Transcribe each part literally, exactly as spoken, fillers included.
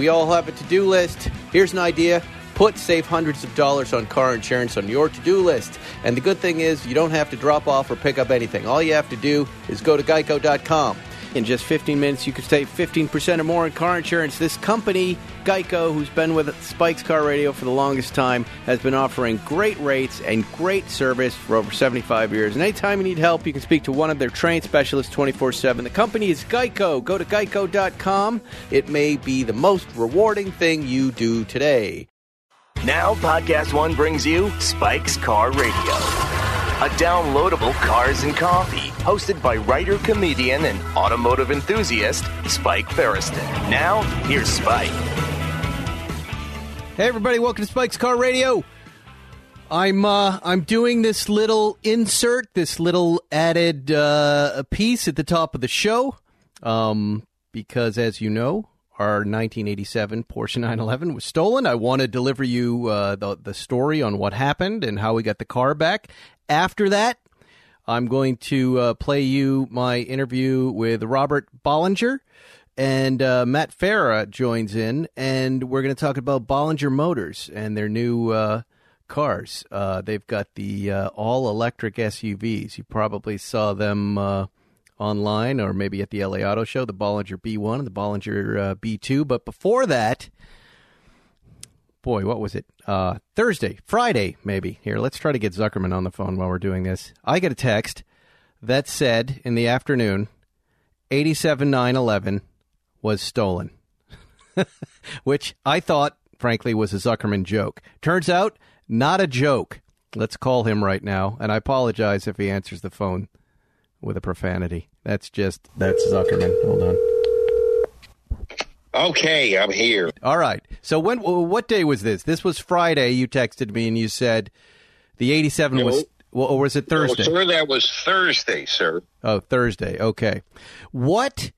We all have a to-do list. Here's an idea. Put save hundreds of dollars on car insurance on your to-do list. And the good thing is you don't have to drop off or pick up anything. All you have to do is go to geico dot com. In just fifteen minutes, you can save fifteen percent or more on car insurance. This company, Geico, who's been with Spike's Car Radio for the longest time, has been offering great rates and great service for over seventy-five years. And anytime you need help, you can speak to one of their trained specialists twenty-four seven. The company is Geico. Go to geico dot com. It may be the most rewarding thing you do today. Now, Podcast One brings you Spike's Car Radio. A downloadable Cars and Coffee, hosted by writer, comedian, and automotive enthusiast, Spike Feresten. Now, here's Spike. Hey, everybody. Welcome to Spike's Car Radio. I'm uh, I'm doing this little insert, this little added uh, piece at the top of the show, um, because, as you know, our nineteen eighty-seven Porsche nine eleven was stolen. I want to deliver you uh, the, the story on what happened and how we got the car back. After that, I'm going to uh, play you my interview with Robert Bollinger, and uh, Matt Farah joins in, and we're going to talk about Bollinger Motors and their new uh, cars. Uh, they've got the uh, all-electric S U Vs. You probably saw them uh, online or maybe at the L A Auto Show, the Bollinger B one and the Bollinger uh, B two. But before that... Boy, what was it? Uh, Thursday, Friday, maybe. Here, let's try to get Zuckerman on the phone while we're doing this. I get a text that said in the afternoon, eighty-seven nine eleven was stolen, which I thought, frankly, was a Zuckerman joke. Turns out, not a joke. Let's call him right now, and I apologize if he answers the phone with a profanity. That's just... That's Zuckerman. Hold on. Okay, I'm here. All right. So when what day was this? This was Friday. You texted me and you said the eighty-seven no. was, or was it Thursday? No, sir, that was Thursday, sir. Oh, Thursday. Okay. What?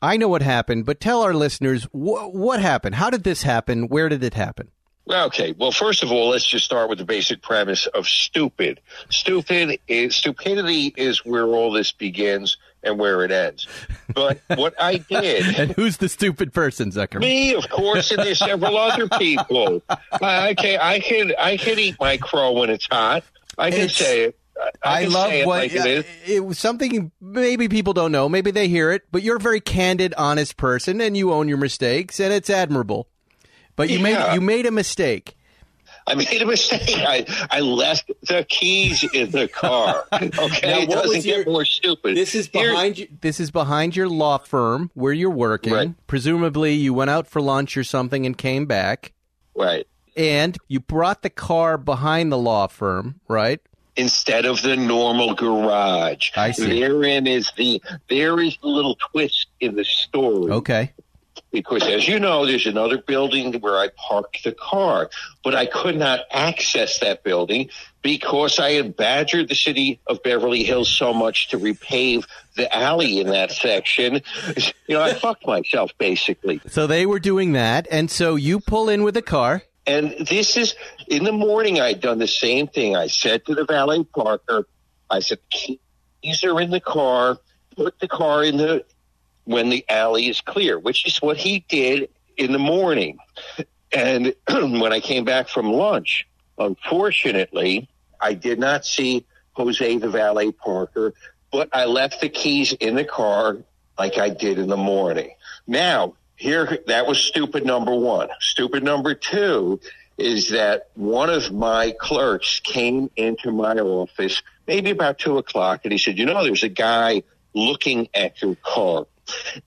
I know what happened, but tell our listeners wh- what happened. How did this happen? Where did it happen? Okay. Well, first of all, let's just start with the basic premise of stupid. Stupid is stupidity is where all this begins and where it ends. But what I did... And who's the stupid person, Zuckerman? Me, of course, and there's several other people. I can, I can, I can eat my crow when it's hot. I can it's, say it. I, I love it what like it is. It was something maybe people don't know. Maybe they hear it, but you're a very candid, honest person, and you own your mistakes, and it's admirable. But you yeah. made you made a mistake. I made a mistake. I, I left the keys in the car. Okay, now, it doesn't your, get more stupid. This is behind Here, you, This is behind your law firm where you're working. Right. Presumably, you went out for lunch or something and came back. Right. And you brought the car behind the law firm, right? Instead of the normal garage. I see. Therein is the there is the little twist in the story. Okay. Because, as you know, there's another building where I parked the car, but I could not access that building because I had badgered the city of Beverly Hills so much to repave the alley in that section. You know, I fucked myself, basically. So they were doing that, and so you pull in with the car. And this is, in the morning, I'd done the same thing. I said to the valet parker, I said, keys are in the car, put the car in the... when the alley is clear, which is what he did in the morning. And when I came back from lunch, unfortunately, I did not see Jose the valet parker, but I left the keys in the car like I did in the morning. Now, here, that was stupid number one. Stupid number two is that one of my clerks came into my office maybe about two o'clock, and he said, you know, there's a guy looking at your car.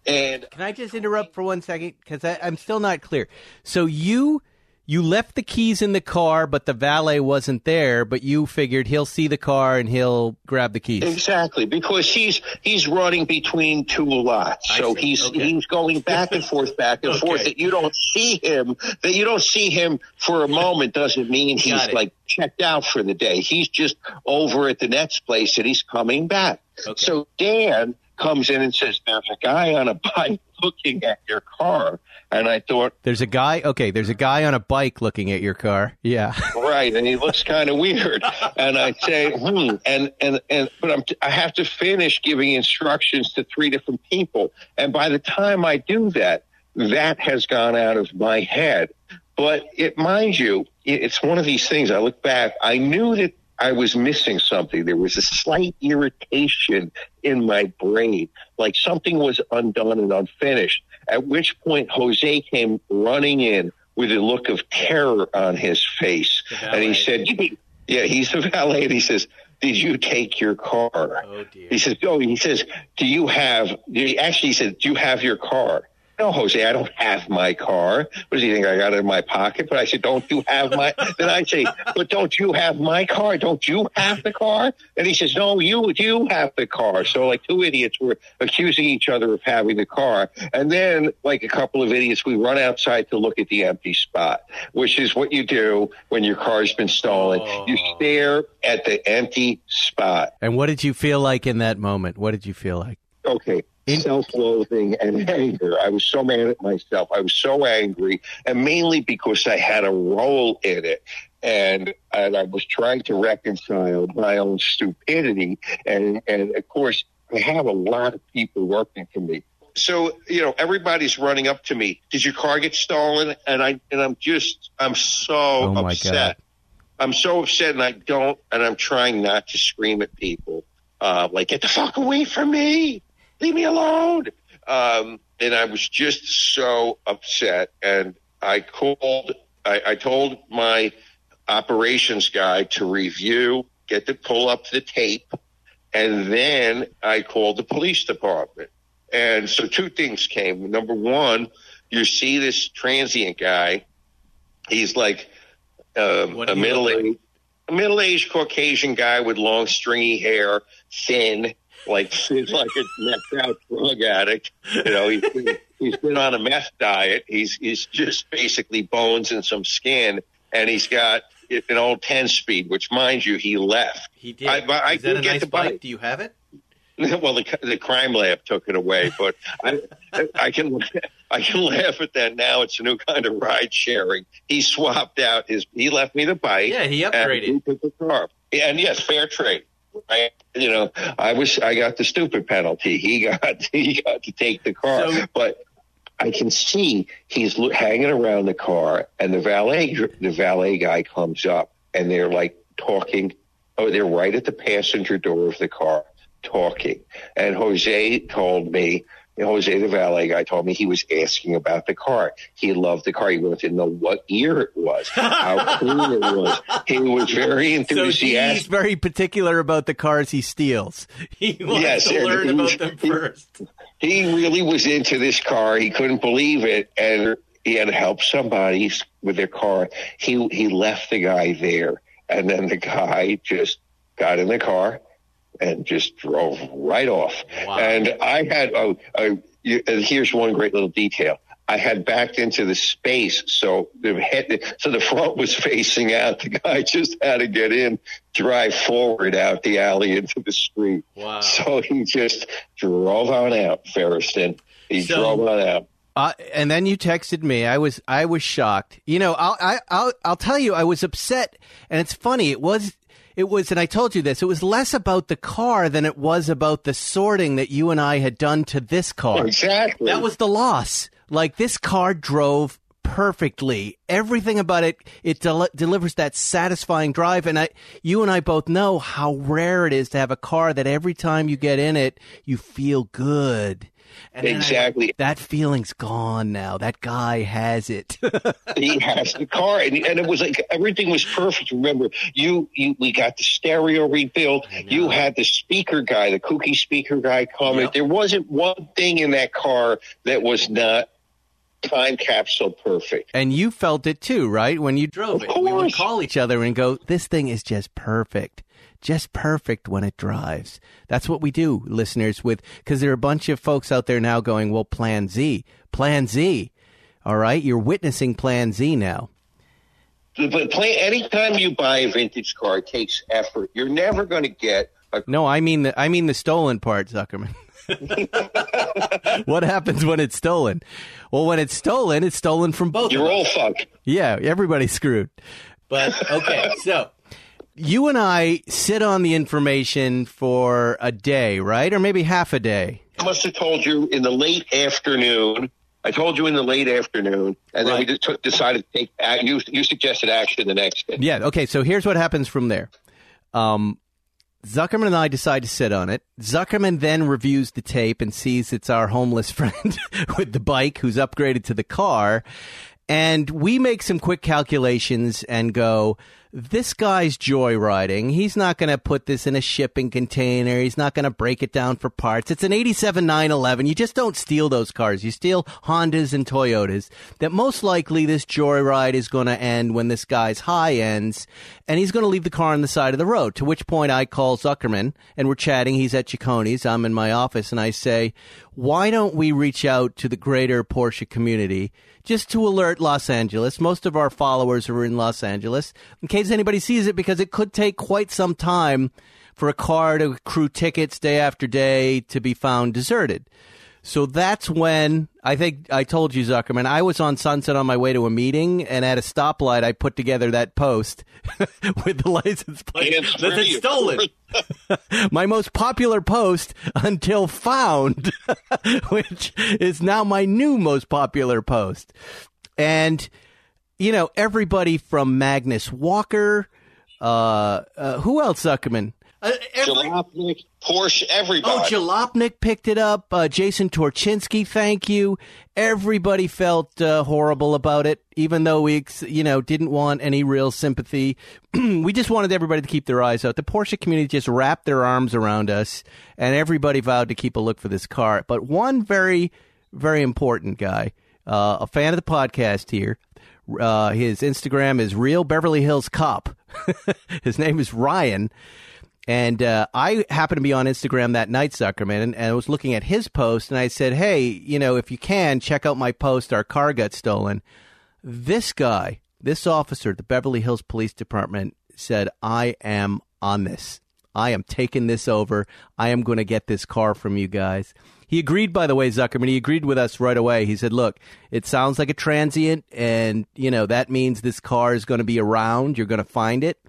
And can I just interrupt for one second? Because I'm still not clear. So you you left the keys in the car, but the valet wasn't there. But you figured he'll see the car and he'll grab the keys. Exactly, because he's he's running between two lots, so he's okay. he's going back and forth, back and okay. forth. That you don't see him, that you don't see him for a moment doesn't mean he's like checked out for the day. He's just over at the next place, and he's coming back. Okay. So Dan comes in and says, there's a guy on a bike looking at your car. And I thought... There's a guy? Okay, there's a guy on a bike looking at your car. Yeah. Right, and he looks kind of weird. And I say, hmm. And, and, and, but I'm, I have to finish giving instructions to three different people. And by the time I do that, that has gone out of my head. But it, mind you, it's one of these things. I look back, I knew that I was missing something. There was a slight irritation in my brain, like something was undone and unfinished, at which point Jose came running in with a look of terror on his face. And he said, yeah, he's the valet. And he says, did you take your car? Oh, dear. He says, oh, he says, do you have, he actually said, do you have your car? No, Jose, I don't have my car. What does he think? I got it in my pocket. But I said, don't you have my, then I say, but don't you have my car? Don't you have the car? And he says, no, you do have the car. So like two idiots were accusing each other of having the car. And then like a couple of idiots, we run outside to look at the empty spot, which is what you do when your car's been stolen. Oh. You stare at the empty spot. And what did you feel like in that moment? What did you feel like? Okay. Self-loathing and anger. I was so mad at myself. I was so angry, and mainly because I had a role in it. And, and I was trying to reconcile my own stupidity. And, and, of course, I have a lot of people working for me. So, you know, everybody's running up to me. Did your car get stolen? And, I, and I'm just, I'm so oh my upset. God. I'm so upset, and I don't, and I'm trying not to scream at people. Uh, like, get the fuck away from me. Leave me alone. Um, and I was just so upset. And I called, I, I told my operations guy to review, get to pull up the tape. And then I called the police department. And so two things came. Number one, you see this transient guy. He's like um, a middle-aged, a middle-aged Caucasian guy with long, stringy hair, thin. Like he's like a messed out drug addict, you know. He's been, he's been on a meth diet. He's he's just basically bones and some skin, and he's got an old ten speed, which, mind you, he left. He did. I, I, Is I that a get nice the bike? bike? Do you have it? Well, the the crime lab took it away, but I I can I can laugh at that now. It's a new kind of ride sharing. He swapped out his. He left me the bike. Yeah, he upgraded. And he took the car. And yes, fair trade. I, you know, I was I got the stupid penalty. He got he got to take the car, so, but I can see he's lo- hanging around the car, and the valet the valet guy comes up, and they're like talking. Oh, they're right at the passenger door of the car talking. And Jose told me, Jose the valet guy told me he was asking about the car. He loved the car. He wanted to know what year it was, how clean it was. He was very enthusiastic. So he's very particular about the cars he steals. He wants yes, to learn he, about them first. He, he really was into this car. He couldn't believe it, and he had to help somebody with their car. He he left the guy there, and then the guy just got in the car and just drove right off. Wow. And I had, oh, oh, here's one great little detail. I had backed into the space, so the head, so the front was facing out. The guy just had to get in, drive forward out the alley into the street. Wow. So he just drove on out, Feresten. He so, drove on out. Uh, and then you texted me. I was I was shocked. You know, I'll I, I'll I'll tell you, I was upset. And it's funny. It was. It was, and I told you this, it was less about the car than it was about the sorting that you and I had done to this car. Exactly. That was the loss. Like, this car drove perfectly. Everything about it, it del- delivers that satisfying drive. And I, you and I both know how rare it is to have a car that every time you get in it, you feel good. And exactly. I, that feeling's gone now. That guy has it. He has the car, and, and it was like everything was perfect. Remember, you, you we got the stereo rebuilt. You had the speaker guy, the kooky speaker guy, coming. Yep. There wasn't one thing in that car that was not time capsule perfect. And you felt it too, right? When you drove it, we would call each other and go, "This thing is just perfect." Just perfect when it drives. That's what we do, listeners, with because there are a bunch of folks out there now going, well, Plan Z, Plan Z. All right. You're witnessing Plan Z now. But play, anytime you buy a vintage car, it takes effort. You're never going to get. A- no, I mean, the, I mean the stolen part, Zuckerman. What happens when it's stolen? Well, when it's stolen, it's stolen from both. You're all fucked. Yeah. Everybody's screwed. But OK, so. You and I sit on the information for a day, right? Or maybe half a day. I must have told you in the late afternoon. I told you in the late afternoon, and right. then we just took, decided to take – you, you suggested action the next day. Yeah, okay, so here's what happens from there. Um, Zuckerman and I decide to sit on it. Zuckerman then reviews the tape and sees it's our homeless friend with the bike who's upgraded to the car. And we make some quick calculations and go, this guy's joyriding. He's not going to put this in a shipping container. He's not going to break it down for parts. It's an eighty-seven nine eleven. You just don't steal those cars. You steal Hondas and Toyotas. That most likely this joyride is going to end when this guy's high ends, and he's going to leave the car on the side of the road, to which point I call Zuckerman, and we're chatting. He's at Cicconi's. I'm in my office, and I say, why don't we reach out to the greater Porsche community just to alert Los Angeles? Most of our followers are in Los Angeles, in case anybody sees it, because it could take quite some time for a car to accrue tickets day after day to be found deserted. So that's when, I think I told you, Zuckerman, I was on Sunset on my way to a meeting, and at a stoplight, I put together that post with the license plate that had stolen. My most popular post until found, which is now my new most popular post. And, you know, everybody from Magnus Walker, uh, uh, who else, Zuckerman? Uh, every- Jalopnik, Porsche, everybody. Oh, Jalopnik picked it up. Uh, Jason Torchinsky, thank you. Everybody felt uh, horrible about it, even though we, you know, didn't want any real sympathy. We just wanted everybody to keep their eyes out. The Porsche community just wrapped their arms around us, and everybody vowed to keep a look for this car. But one very, very important guy, uh, a fan of the podcast here. Uh, his Instagram is Real Beverly Hills Cop. His name is Ryan. And uh, I happened to be on Instagram that night, Zuckerman, and, and I was looking at his post, and I said, hey, you know, if you can, check out my post, our car got stolen. This guy, this officer at the Beverly Hills Police Department said, I am on this. I am taking this over. I am going to get this car from you guys. He agreed, by the way, Zuckerman. He agreed with us right away. He said, look, it sounds like a transient, and, you know, that means this car is going to be around. You're going to find it.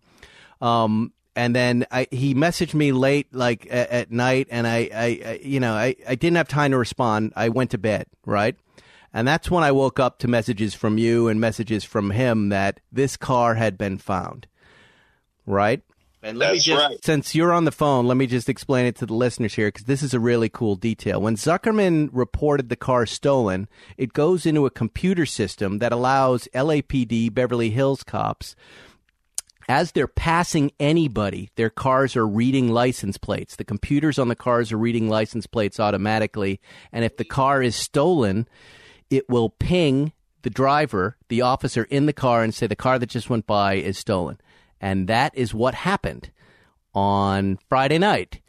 Um And then I, he messaged me late, like at, at night, and I, I, I you know, I, I didn't have time to respond. I went to bed, right? And that's when I woke up to messages from you and messages from him that this car had been found, right? And let that's me just, right. Since you're on the phone, let me just explain it to the listeners here, because this is a really cool detail. When Zuckerman reported the car stolen, it goes into a computer system that allows L A P D, Beverly Hills cops, as they're passing anybody, their cars are reading license plates. The computers on the cars are reading license plates automatically. And if the car is stolen, it will ping the driver, the officer in the car, and say the car that just went by is stolen. And that is what happened on Friday night.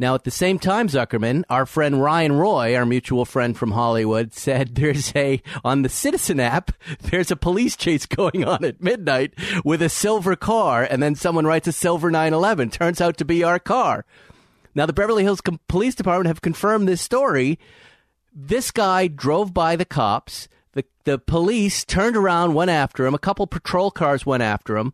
Now, at the same time, Zuckerman, our friend Ryan Roy, our mutual friend from Hollywood, said there's a, on the Citizen app, there's a police chase going on at midnight with a silver car, and then someone writes a silver nine eleven. Turns out to be our car. Now, the Beverly Hills Com- Police Department have confirmed this story. This guy drove by the cops. The, the police turned around, went after him. A couple patrol cars went after him.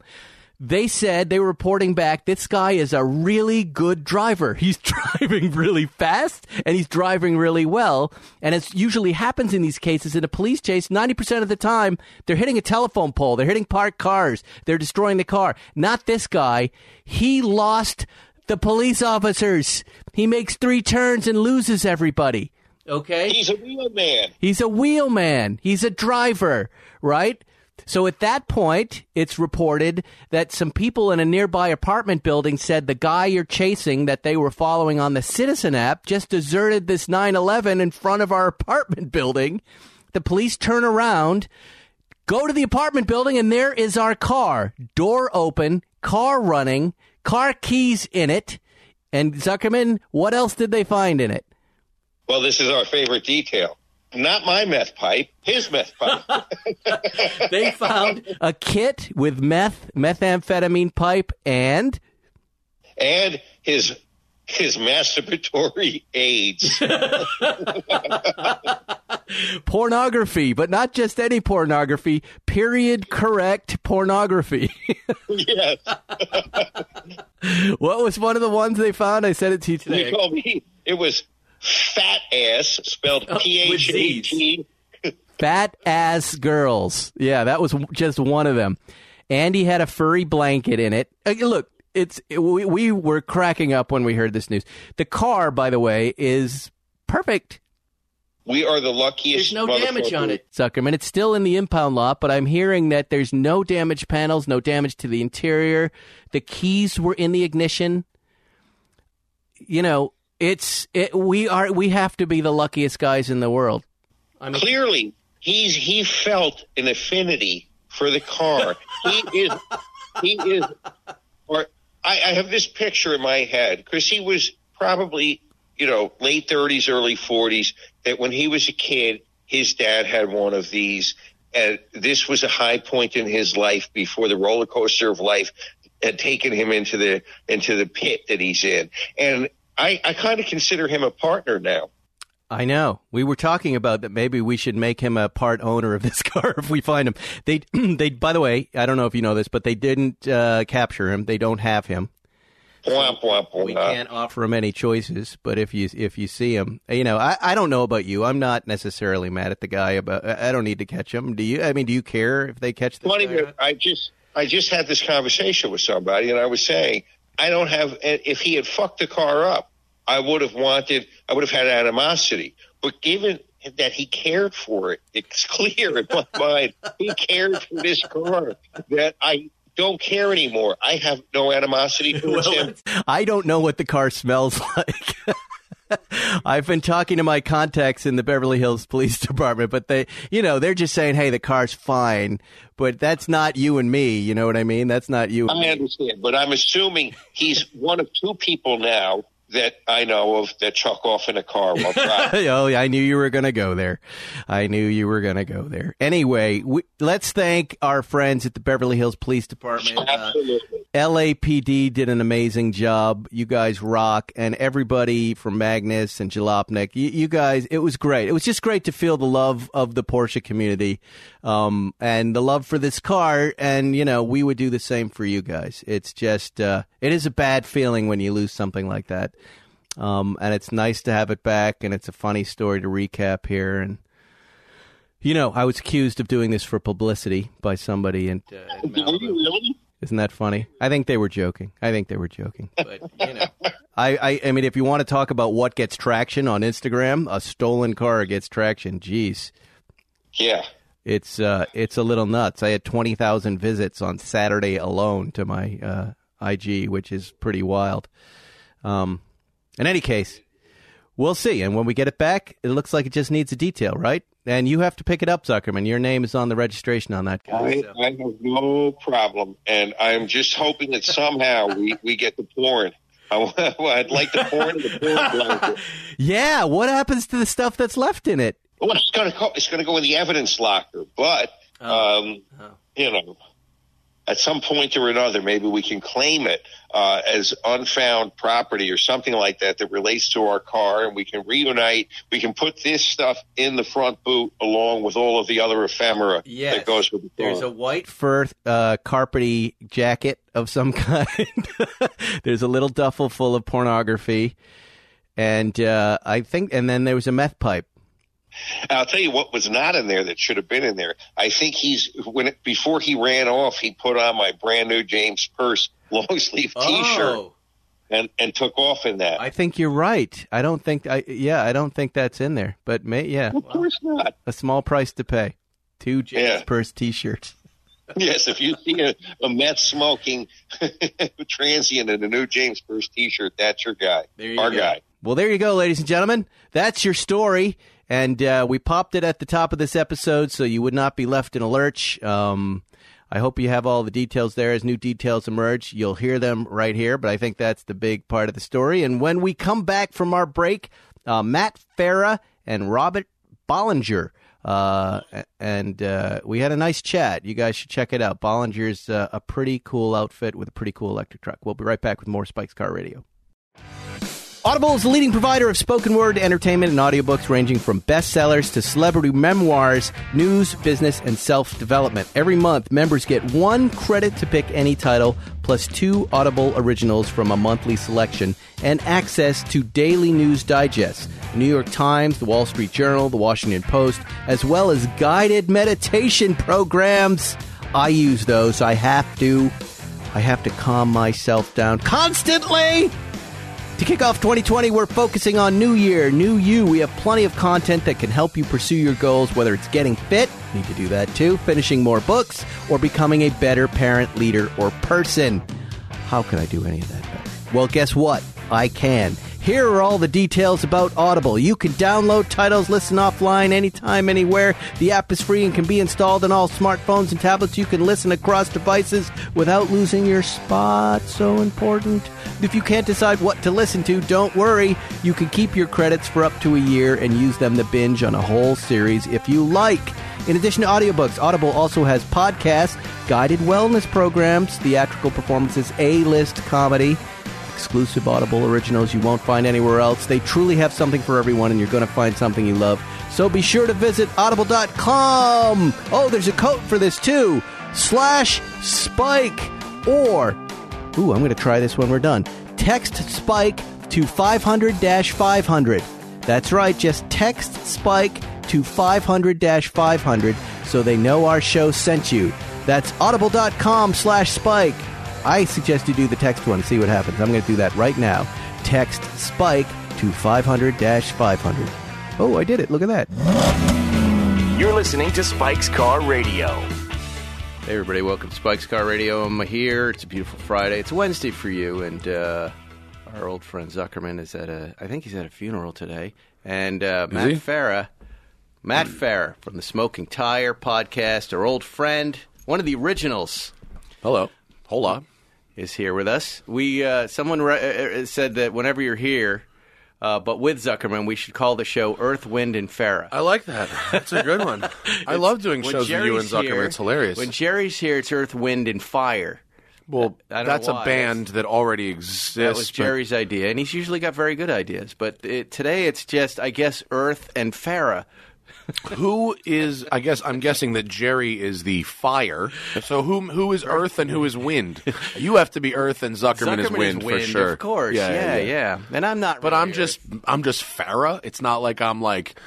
They said, they were reporting back, this guy is a really good driver. He's driving really fast, and he's driving really well. And as usually happens in these cases, in a police chase, ninety percent of the time, they're hitting a telephone pole. They're hitting parked cars. They're destroying the car. Not this guy. He lost the police officers. He makes three turns and loses everybody. Okay? He's a wheel man. He's a wheel man. He's a driver, right? So at that point, it's reported that some people in a nearby apartment building said the guy you're chasing that they were following on the Citizen app just deserted this nine eleven in front of our apartment building. The police turn around, go to the apartment building, and there is our car. Door open, car running, car keys in it. And Zuckerman, what else did they find in it? Well, this is our favorite detail. Not my meth pipe, his meth pipe. They found a kit with meth, methamphetamine pipe, and? And his his masturbatory aids. Pornography, but not just any pornography, period correct pornography. Yes. What was one of the ones they found? I said it to you today. You told me it was... Fat ass, spelled P H A T Fat ass girls. Yeah, that was just one of them. Andy had a furry blanket in it. Look, it's it, we, we were cracking up when we heard this news. The car, by the way, is perfect. We are the luckiest. There's no damage on it, Zuckerman. It's still in the impound lot, but I'm hearing that there's no damaged panels, no damage to the interior. The keys were in the ignition. You know, it's it, we are we have to be the luckiest guys in the world. I mean, clearly, he's he felt an affinity for the car. he is he is. Or I, I have this picture in my head because he was probably, you know, late thirties, early forties. That when he was a kid, his dad had one of these, and this was a high point in his life before the roller coaster of life had taken him into the into the pit that he's in. And I, I kind of consider him a partner now. I know. We were talking about that. Maybe we should make him a part owner of this car if we find him. They they. By the way, I don't know if you know this, but they didn't uh, capture him. They don't have him. So we can't offer him any choices, but if you if you see him, you know, I, I don't know about you. I'm not necessarily mad at the guy about. I don't need to catch him. Do you? I mean, do you care if they catch the guy? I just I just had this conversation with somebody, and I was saying I don't have. If he had fucked the car up, I would have wanted. I would have had animosity. But given that he cared for it, it's clear in my mind he cared for this car that I. Don't care anymore. I have no animosity towards well, him. I don't know what the car smells like. I've been talking to my contacts in the Beverly Hills Police Department, but they, you know, they're just saying, hey, the car's fine, but that's not you and me. You know what I mean? That's not you. And I me. understand, but I'm assuming he's one of two people now that I know of that chuck off in a car while driving. Oh, I knew you were going to go there. I knew you were going to go there. Anyway, we, let's thank our friends at the Beverly Hills Police Department. Absolutely. Uh, L A P D did an amazing job. You guys rock. And everybody from Magnus and Jalopnik, you, you guys, it was great. It was just great to feel the love of the Porsche community um, and the love for this car. And, you know, we would do the same for you guys. It's just, uh, it is a bad feeling when you lose something like that. Um, and it's nice to have it back, and it's a funny story to recap here. And, you know, I was accused of doing this for publicity by somebody in, uh, in Malibu. Isn't that funny? I think they were joking. I think they were joking. But, you know, I, I, I mean, if you want to talk about what gets traction on Instagram, a stolen car gets traction. Jeez. Yeah. It's, uh, it's a little nuts. I had twenty thousand visits on Saturday alone to my uh, I G, which is pretty wild. Um, in any case, we'll see. And when we get it back, it looks like it just needs a detail, right? And you have to pick it up, Zuckerman. Your name is on the registration on that guy. I, so. I have no problem. And I'm just hoping that somehow we, we get the porn. I, I'd like the porn. The porn blanket. Yeah. What happens to the stuff that's left in it? Well, it's going to it's going to go in the evidence locker. But, oh. Um, oh. you know. At some point or another, maybe we can claim it uh, as unfound property or something like that that relates to our car, and we can reunite. We can put this stuff in the front boot along with all of the other ephemera yes. that goes with the car. There's a white fur uh, carpety jacket of some kind. There's a little duffel full of pornography, and uh, I think, and then there was a meth pipe. I'll tell you what was not in there that should have been in there. I think he's when it, before he ran off, he put on my brand new James Purse long sleeve oh. T-shirt and, and took off in that. I think you're right. I don't think I yeah I don't think that's in there. But may, yeah, of course wow. not. A small price to pay. Two James yeah. Purse T-shirts. Yes, if you see a, a meth smoking transient in a new James Purse T-shirt, that's your guy. There you our go. guy. Well, there you go, ladies and gentlemen. That's your story. And uh, we popped it at the top of this episode so you would not be left in a lurch. Um, I hope you have all the details there. As new details emerge, you'll hear them right here. But I think that's the big part of the story. And when we come back from our break, uh, Matt Farah and Robert Bollinger. Uh, and uh, we had a nice chat. You guys should check it out. Bollinger's uh, a pretty cool outfit with a pretty cool electric truck. We'll be right back with more Spike's Car Radio. Audible is the leading provider of spoken word entertainment and audiobooks ranging from bestsellers to celebrity memoirs, news, business, and self-development. Every month, members get one credit to pick any title, plus two Audible originals from a monthly selection, and access to daily news digests, the New York Times, the Wall Street Journal, the Washington Post, as well as guided meditation programs. I use those. I have to. I have to calm myself down constantly. To kick off twenty twenty, we're focusing on New Year, New You. We have plenty of content that can help you pursue your goals, whether it's getting fit, need to do that too, finishing more books, or becoming a better parent, leader, or person. How can I do any of that better? Well, guess what? I can. Here are all the details about Audible. You can download titles, listen offline, anytime, anywhere. The app is free and can be installed on all smartphones and tablets. You can listen across devices without losing your spot. So important. If you can't decide what to listen to, don't worry. You can keep your credits for up to a year and use them to binge on a whole series if you like. In addition to audiobooks, Audible also has podcasts, guided wellness programs, theatrical performances, A-list comedy, exclusive Audible originals you won't find anywhere else. They truly have something for everyone, and you're going to find something you love. So be sure to visit audible dot com. Oh, there's a code for this too. Slash Spike or, ooh, I'm going to try this when we're done. Text Spike to five hundred dash five hundred. That's right, just text Spike to five hundred dash five hundred so they know our show sent you. That's audible dot com slash Spike. I suggest you do the text one, see what happens. I'm going to do that right now. Text Spike to five hundred dash five hundred. Oh, I did it. Look at that. You're listening to Spike's Car Radio. Hey, everybody. Welcome to Spike's Car Radio. I'm here. It's a beautiful Friday. It's a Wednesday for you. And uh, our old friend Zuckerman is at a, I think he's at a funeral today. And uh, Matt Farah, Matt Farah from the Smoking Tire podcast, our old friend, one of the originals. Hello. Hola. Is here with us. We uh, someone re- uh, said that whenever you're here, uh, but with Zuckerman, we should call the show Earth, Wind, and Farah. I like that. That's a good one. I love doing shows Jerry's with you and Zuckerman. Here, it's hilarious. When Jerry's here, it's Earth, Wind, and Fire. Well, I, I that's a band that already exists. That was Jerry's but... idea, and he's usually got very good ideas. But it, today it's just, I guess, Earth and Farah. Who is? I guess I'm guessing that Jerry is the fire. So who who is Earth and who is Wind? You have to be Earth and Zuckerman, Zuckerman is, wind, is Wind for sure. Of course, yeah, yeah. yeah. yeah. And I'm not. But really I'm Earth. just I'm just Farah. It's not like I'm like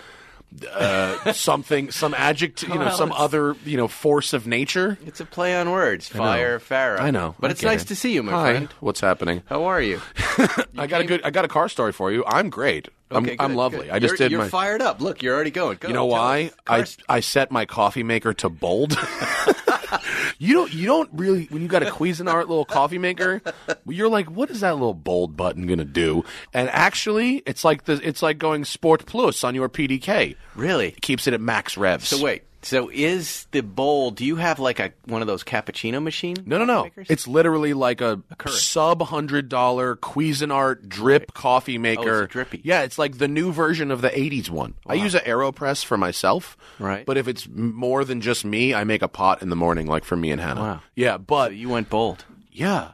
uh, something, some adjective, you know, some other, you know, force of nature. It's a play on words. Fire, Farah. I know, but I it's nice it. to see you, my Hi. friend. What's happening? How are you? you I got came... a good. I got a car story for you. I'm great. Okay, I'm, good, I'm lovely. Good. I just you're, did. You're my... fired up. Look, you're already going. Go, you know why? I I set my coffee maker to bold. you don't you don't really when you got a Cuisinart little coffee maker, you're like, what is that little bold button gonna do? And actually, it's like the it's like going Sport Plus on your P D K. Really, it keeps it at max revs. So wait. So is the bowl, do you have like a one of those cappuccino machine? No, no, no. Makers? It's literally like a, a sub-one hundred dollar Cuisinart drip right. coffee maker. Oh, it's drippy. Yeah, it's like the new version of the eighties one. Wow. I use an AeroPress for myself. Right. But if it's more than just me, I make a pot in the morning like for me and Hannah. Wow. Yeah, but... So you went bold. Yeah.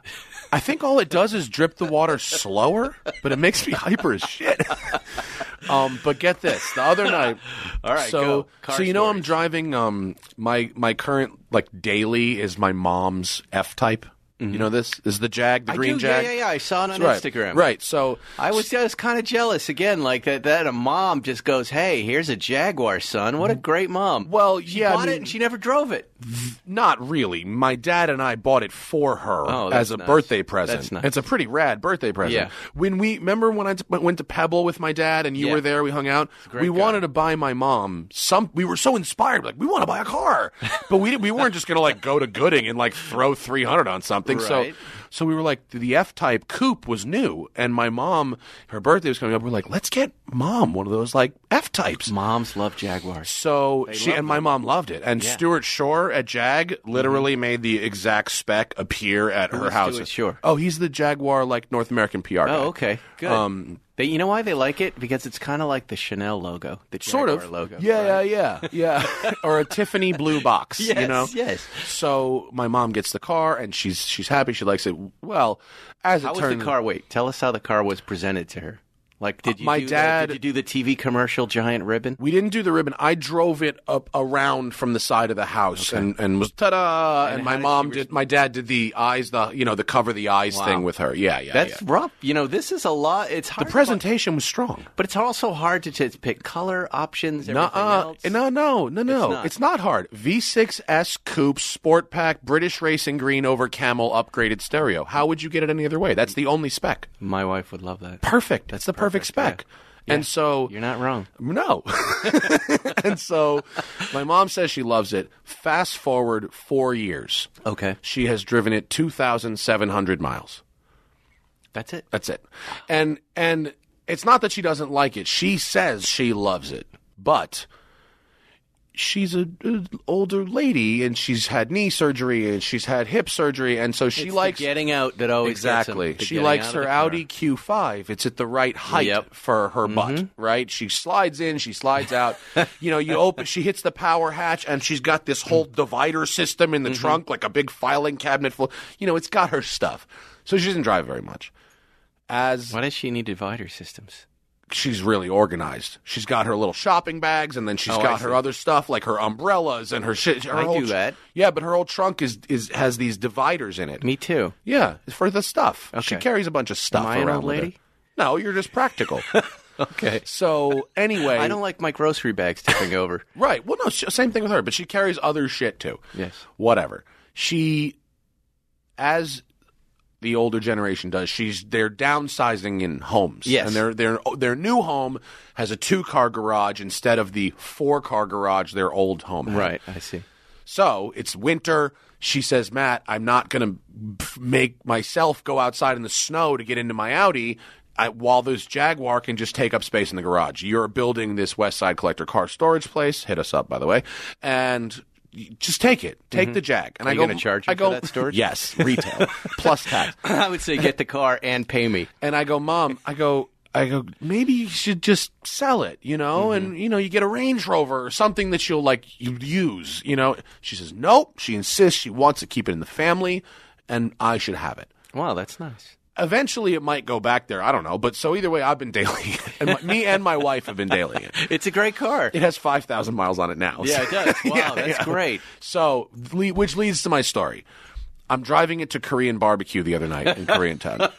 I think all it does is drip the water slower, but it makes me hyper as shit. Um, but get this. The other night, all right. So, so you stories. know, I'm driving. Um, my my current like daily is my mom's F type. Mm-hmm. You know this, this is the Jag, the I green do, Jag. Yeah, yeah, yeah. I saw it on right. Instagram. Right. So I was just kind of jealous again, like that. That a mom just goes, "Hey, here's a Jaguar, son. What a great mom." Well, she yeah, bought I mean, it and she never drove it. Not really. My dad and I bought it for her oh, as a nice. birthday present. That's nice. It's a pretty rad birthday present. Yeah. When we remember when I t- went to Pebble with my dad and you yeah. were there, we hung out. We guy. wanted to buy my mom some. We were so inspired, like we want to buy a car, but we didn't, we weren't just gonna like go to Gooding and like throw three hundred on something. Right. So so we were like the F-Type coupe was new, and my mom, her birthday was coming up. We're like, let's get mom one of those like F-Types. Moms love Jaguars. So they she and them. my mom loved it, and yeah. Stuart Shore at Jag literally mm-hmm. made the exact spec appear at Who her house. Sure. Oh, he's the Jaguar, like North American P R guy. Oh, okay, good. Um, they, you know why they like it? Because it's kind of like the Chanel logo, the Jaguar sort of logo. Yeah, right? yeah, yeah, yeah. Or a Tiffany blue box. Yes, you know? yes. So my mom gets the car, and she's she's happy. She likes it. Well, as it how turned, was the car? Wait, tell us how the car was presented to her. Like, did you, my do, dad, like, did you do the T V commercial giant ribbon? We didn't do the ribbon. I drove it up around from the side of the house, okay. and, and was ta-da. And, and my mom did, did. My dad did the eyes, the you know the cover the eyes wow. thing with her. Yeah, yeah. That's yeah. rough. You know, this is a lot. It's hard. The presentation to, was strong, but it's also hard to, to pick color options. Everything Nuh-uh. else. No, no, no, no. It's not, it's not hard. V six S Coupe Sport Pack British Racing Green over Camel upgraded stereo. How would you get it any other way? That's the only spec. My wife would love that. Perfect. That's the perfect. Perfect spec. Yeah. Yeah. And so you're not wrong. No. And so my mom says she loves it. Fast forward four years. Okay. She has driven it two thousand seven hundred miles. That's it. That's it. And and it's not that she doesn't like it. She says she loves it. But she's a, a older lady, and she's had knee surgery, and she's had hip surgery, and so she it's likes the getting out that always exactly. Gets she likes her Audi Q five. It's at the right height yep. for her mm-hmm. butt, right? She slides in, she slides out. you know, you open, she hits the power hatch, and she's got this whole divider system in the mm-hmm. trunk, like a big filing cabinet full. You know, it's got her stuff. So she doesn't drive very much. As why does she need divider systems? She's really organized. She's got her little shopping bags, and then she's oh, got her other stuff, like her umbrellas and her shit. Her I do tr- that. Yeah, but her old trunk is, is has these dividers in it. Me too. Yeah, for the stuff. Okay. She carries a bunch of stuff Am I around an old lady? With her. No, you're just practical. Okay. So, anyway. I don't like my grocery bags tipping over. Right. Well, no, same thing with her, but she carries other shit too. Yes. Whatever. She, as... the older generation does. She's they're downsizing in homes. Yes. And their their their new home has a two-car garage instead of the four-car garage their old home had. Right, I see. So, it's winter. She says, "Matt, I'm not going to make myself go outside in the snow to get into my Audi I, while this Jaguar can just take up space in the garage. You're building this Westside Collector Car Storage place. Hit us up, by the way. And just take it. Take mm-hmm. the Jag." And Are I you go, going to charge you go, for that storage? Yes, retail plus tax. I would say get the car and pay me. And I go, "Mom, I go, I go. Maybe you should just sell it, you know, mm-hmm. and you know, you get a Range Rover or something that you'll like you use, you know." She says, "Nope." She insists. She wants to keep it in the family, and I should have it. Wow, that's nice. Eventually, it might go back there. I don't know. But so either way, I've been dailying it. And my, me and my wife have been dailying it. It's a great car. It has five thousand miles on it now. Yeah, it does. Wow, yeah, that's yeah. great. So, which leads to my story. I'm driving it to Korean barbecue the other night in Koreatown.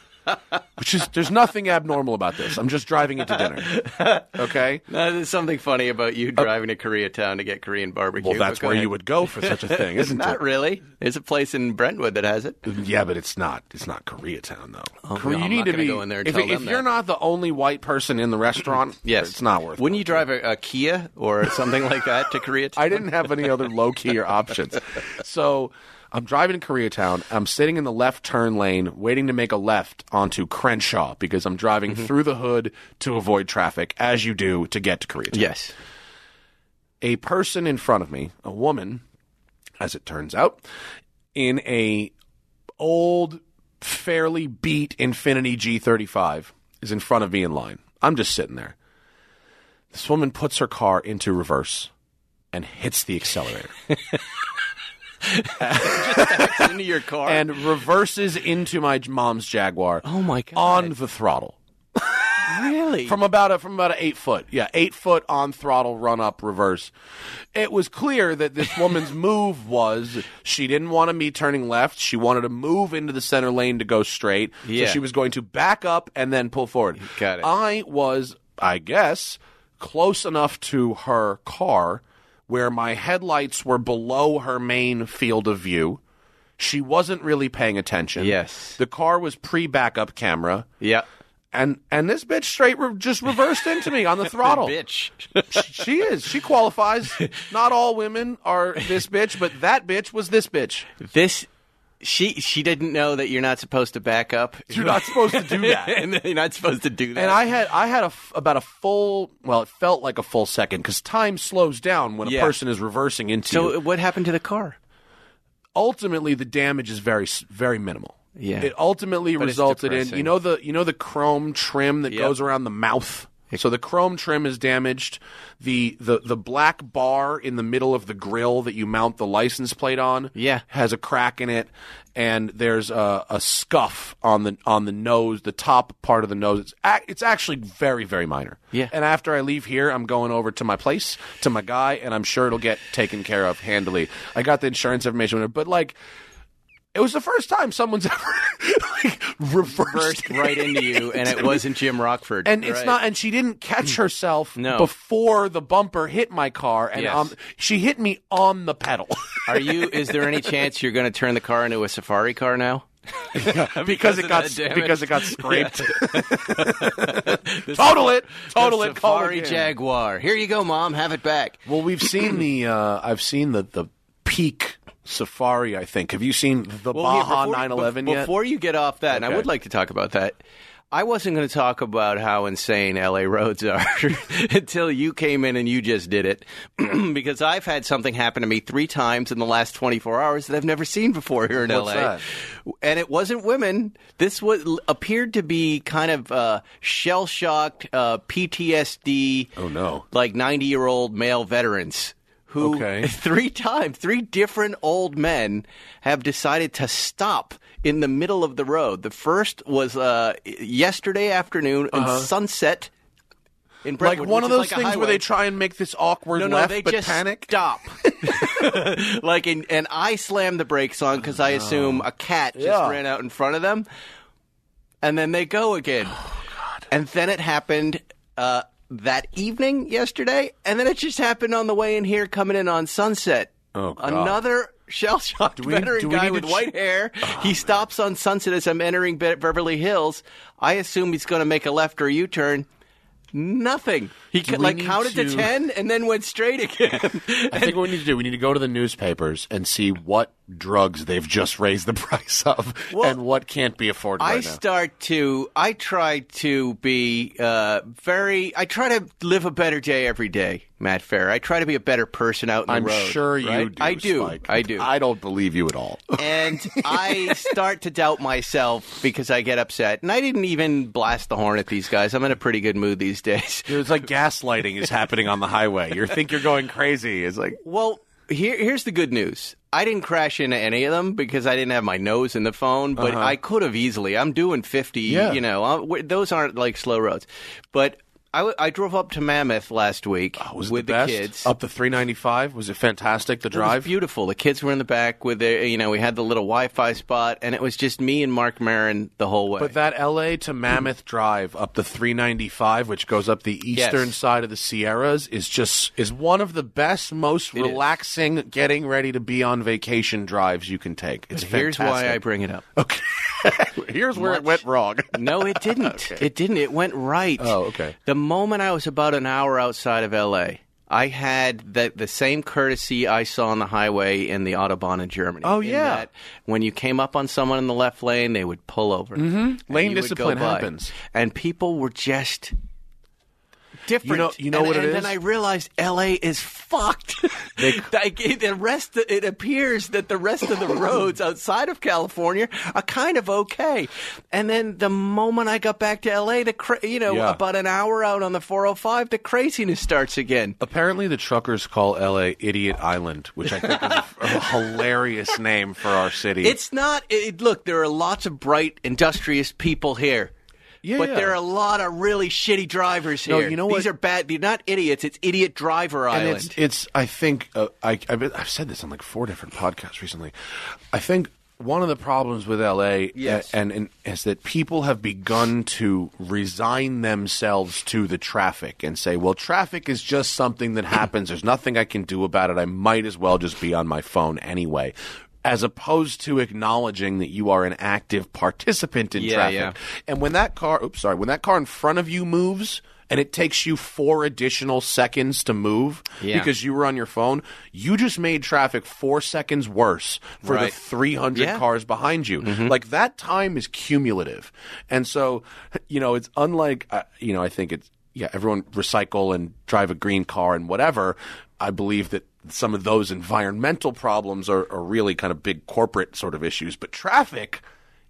Which is, there's nothing abnormal about this. I'm just driving it to dinner. Okay? No, there's something funny about you driving uh, to Koreatown to get Korean barbecue. Well, that's where ahead. You would go for such a thing, isn't not it? Not really. There's a place in Brentwood that has it. Yeah, but it's not. It's not Koreatown, though. Oh, Korea, no, you I'm need to be. Go in there and if tell if them you're that. Not the only white person in the restaurant, yes. it's not worth it. Wouldn't you drive a, a Kia or something like that to Koreatown? I didn't have any other low key or options. So. I'm driving to Koreatown. I'm sitting in the left turn lane waiting to make a left onto Crenshaw because I'm driving mm-hmm. through the hood to avoid traffic, as you do to get to Koreatown. Yes. A person in front of me, a woman, as it turns out, in a old, fairly beat Infiniti G thirty-five is in front of me in line. I'm just sitting there. This woman puts her car into reverse and hits the accelerator. Just backs into your car and reverses into my mom's Jaguar. Oh my god! On the throttle, really? From about a, from about an eight foot, yeah, eight foot on throttle, run up, reverse. It was clear that this woman's move was she didn't want to me turning left. She wanted to move into the center lane to go straight. Yeah. So she was going to back up and then pull forward. Got it. I was, I guess, close enough to her car where my headlights were below her main field of view. She wasn't really paying attention. Yes. The car was pre-backup camera. Yeah. And and this bitch straight re- just reversed into me on the throttle. Bitch. She, she is. She qualifies. Not all women are this bitch, but that bitch was this bitch. This She she didn't know that you're not supposed to back up. You're not supposed to do that. And you're not supposed to do that. And I had I had a, about a full, well, it felt like a full second because time slows down when yeah. a person is reversing into so you. So what happened to the car? Ultimately, the damage is very very minimal. Yeah. It ultimately but resulted in, you know the you know the chrome trim that yep. goes around the mouth? So the chrome trim is damaged. The, the the black bar in the middle of the grill that you mount the license plate on yeah. has a crack in it, and there's a, a scuff on the on the nose, the top part of the nose. It's a, it's actually very, very minor. Yeah. And after I leave here, I'm going over to my place, to my guy, and I'm sure it'll get taken care of handily. I got the insurance information, but like... It was the first time someone's ever like, reversed right into you, and it wasn't Jim Rockford. And it's right. not. And she didn't catch herself no. before the bumper hit my car, and yes. um, she hit me on the pedal. Are you? Is there any chance you're going to turn the car into a safari car now? Yeah, because, because it got because it got scraped. Yeah. total it, total it. Safari it Jaguar. Here you go, Mom. Have it back. Well, we've seen the. Uh, I've seen the the peak. Safari, I think. Have you seen the well, Baja nine eleven yet? Before you get off that, okay. and I would like to talk about that, I wasn't going to talk about how insane L A roads are until you came in and you just did it, because I've had something happen to me three times in the last twenty-four hours that I've never seen before here in What's L A. That? And it wasn't women. This was, appeared to be kind of uh, shell-shocked, uh, P T S D, oh, no. like ninety-year-old male veterans. Who okay. three times, three different old men have decided to stop in the middle of the road. The first was uh, yesterday afternoon uh-huh. in Sunset in Brentwood. Like one of those like things where they try and make this awkward no, no, left, they but just panic. Stop. like, in, and I slammed the brakes on because I assume a cat just yeah. ran out in front of them, and then they go again. Oh, God. And then it happened. Uh, That evening yesterday, and then it just happened on the way in here coming in on Sunset. Oh, God. Another shell-shocked we, veteran guy with ch- white hair. Oh, he man. stops on Sunset as I'm entering Be- Beverly Hills. I assume he's going to make a left or a U-turn. Nothing. He could, like counted to... to ten and then went straight again. and... I think what we need to do, we need to go to the newspapers and see what drugs they've just raised the price of well, and what can't be afforded I right now. I start to, I try to be uh, very, I try to live a better day every day, Matt Farah. I try to be a better person out in the I'm road. I'm sure you right? do, I do, Spike. I do. I don't believe you at all. And I start to doubt myself because I get upset. And I didn't even blast the horn at these guys. I'm in a pretty good mood these days. days. It's like gaslighting is happening on the highway. You think you're going crazy. It's like, well, here, here's the good news. I didn't crash into any of them because I didn't have my nose in the phone, but uh-huh. I could have easily. I'm doing fifty, yeah. you know. I'll, those aren't like slow roads. But I, I drove up to Mammoth last week oh, was with the, the kids. Up the three ninety-five. Was it fantastic, the drive? It was beautiful. The kids were in the back with their, you know, we had the little Wi-Fi spot, and it was just me and Mark Maron the whole way. But that L A to Mammoth mm. drive up the three ninety-five, which goes up the eastern yes. side of the Sierras, is just is one of the best, most it relaxing, is. getting ready to be on vacation drives you can take. It's Here's fantastic. why I bring it up. Okay. Here's where Much. it went wrong. No, it didn't. Okay. It didn't. It went right. Oh, okay. The moment I was about an hour outside of L A, I had the, the same courtesy I saw on the highway in the Autobahn in Germany. Oh, in yeah. That when you came up on someone in the left lane, they would pull over. Mm-hmm. Lane discipline happens. And people were just... different. You know, you know and, what it and is? And then I realized L A is fucked. They, like, the rest, of, it appears that the rest of the roads outside of California are kind of okay. And then the moment I got back to L A, the cra- you know, yeah. about an hour out on the four oh five, the craziness starts again. Apparently the truckers call L A Idiot Island, which I think is a, a hilarious name for our city. It's not it, – look, there are lots of bright, industrious people here. Yeah, but yeah. there are a lot of really shitty drivers here. No, you know what? These are bad. They're not idiots. It's Idiot Driver Island. And it's, it's, I think, uh, I, I've, I've said this on like four different podcasts recently. I think one of the problems with L A yes. and, and is that people have begun to resign themselves to the traffic and say, well, traffic is just something that happens. There's nothing I can do about it. I might as well just be on my phone anyway. As opposed to acknowledging that you are an active participant in yeah, traffic. Yeah. And when that car, oops, sorry, when that car in front of you moves and it takes you four additional seconds to move yeah. because you were on your phone, you just made traffic four seconds worse for right. the three hundred yeah. cars behind you. Mm-hmm. Like that time is cumulative. And so, you know, it's unlike, uh, you know, I think it's, yeah, everyone recycle and drive a green car and whatever. I believe that some of those environmental problems are, are really kind of big corporate sort of issues. But traffic,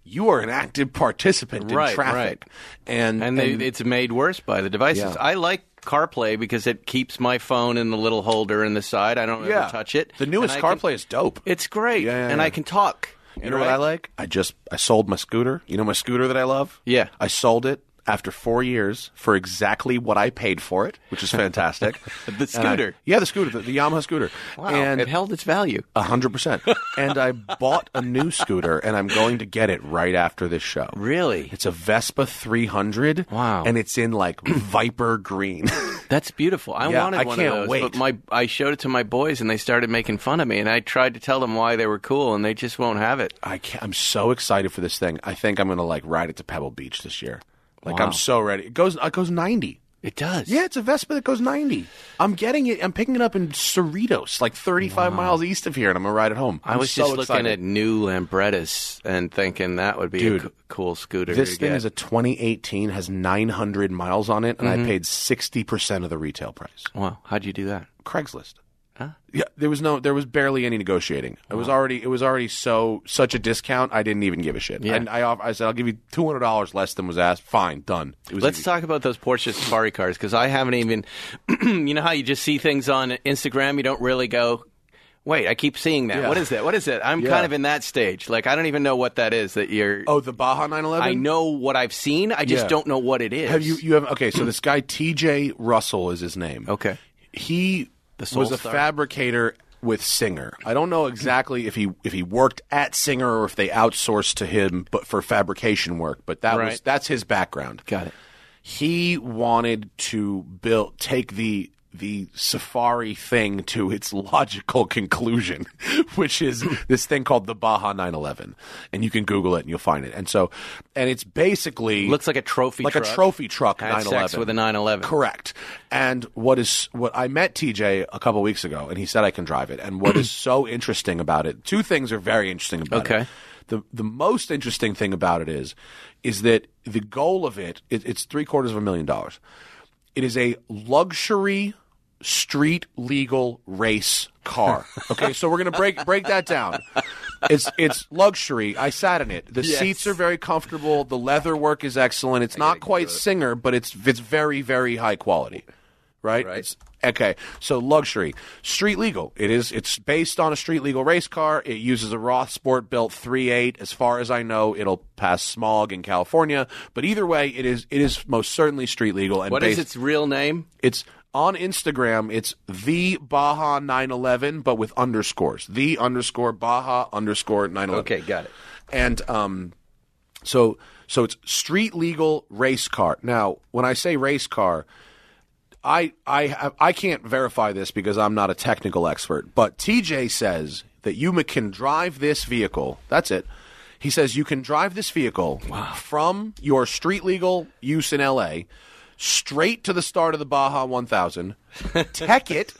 you are an active participant in right, traffic. Right. And, and, they, and it's made worse by the devices. Yeah. I like CarPlay because it keeps my phone in the little holder in the side. I don't yeah. ever touch it. The newest CarPlay can, is dope. It's great. Yeah, yeah, yeah. And I can talk. You know, know what I like? I just I sold my scooter. You know my scooter that I love? Yeah. I sold it after four years for exactly what I paid for it, which is fantastic. The scooter. I, yeah, the scooter, the, the Yamaha scooter. Wow, and it held its value. one hundred percent. And I bought a new scooter, and I'm going to get it right after this show. Really? It's a Vespa three hundred. Wow. And it's in, like, Viper green. That's beautiful. I yeah, wanted I one can't of those, wait. But my, I showed it to my boys, and they started making fun of me, and I tried to tell them why they were cool, and they just won't have it. I can't, I'm so excited for this thing. I think I'm going to, like, ride it to Pebble Beach this year. Like, wow. I'm so ready. It goes it goes ninety. It does? Yeah, it's a Vespa that goes ninety. I'm getting it. I'm picking it up in Cerritos, like thirty-five wow. miles east of here, and I'm going to ride it home. I'm I was so just excited. Looking at new Lambrettas and thinking that would be Dude, a c- cool scooter This to thing get. Is a twenty eighteen, has nine hundred miles on it, and mm-hmm. I paid sixty percent of the retail price. Wow. How'd you do that? Craigslist. Huh? Yeah, there was no, there was barely any negotiating. Wow. It was already, it was already so such a discount. I didn't even give a shit. Yeah. I, I, I said, I'll give you two hundred dollars less than was asked. Fine, done. It was Let's easy. Talk about those Porsche Safari cars because I haven't even. You know how you just see things on Instagram, you don't really go. Wait, I keep seeing that. Yeah. What is that? What is that? I'm yeah. kind of in that stage. Like, I don't even know what that is that you're... Oh, the Baja nine eleven? I know what I've seen. I just yeah. don't know what it is. Have you, you have, okay, so this guy, T J Russell is his name. Okay. He... was a star. fabricator with Singer. I don't know exactly if he if he worked at Singer or if they outsourced to him, but for fabrication work. But that right. was that's his background. Got it. He wanted to build take the the Safari thing to its logical conclusion, which is this thing called the Baja nine eleven, and you can Google it and you'll find it. And so, and it's basically looks like a trophy, like truck, a trophy truck had nine eleven sex with a nine eleven, correct. And what is what I met T J a couple weeks ago, and he said I can drive it. And what is so interesting about it? Two things are very interesting about okay. it. Okay. The the most interesting thing about it is, is that the goal of it, it it's three quarters of a million dollars. It is a luxury street legal race car. Okay, so we're going to break break that down. It's it's luxury. I sat in it. The yes. seats are very comfortable. The leather work is excellent. It's I not quite Singer, but it's it's very, very high quality. Right? Right. It's, okay, so luxury. Street legal. It is. It's based on a street legal race car. It uses a Rothsport built three point eight. As far as I know, it'll pass smog in California. But either way, it is it is most certainly street legal. And what based, is its real name? It's... on Instagram, it's the Baja nine eleven, but with underscores. The underscore Baja underscore nine eleven. Okay, got it. And um, so so it's street legal race car. Now, when I say race car, I I I can't verify this because I'm not a technical expert. But T J says that you can drive this vehicle. That's it. He says you can drive this vehicle wow. from your street legal use in L A straight to the start of the Baja one thousand, tech it,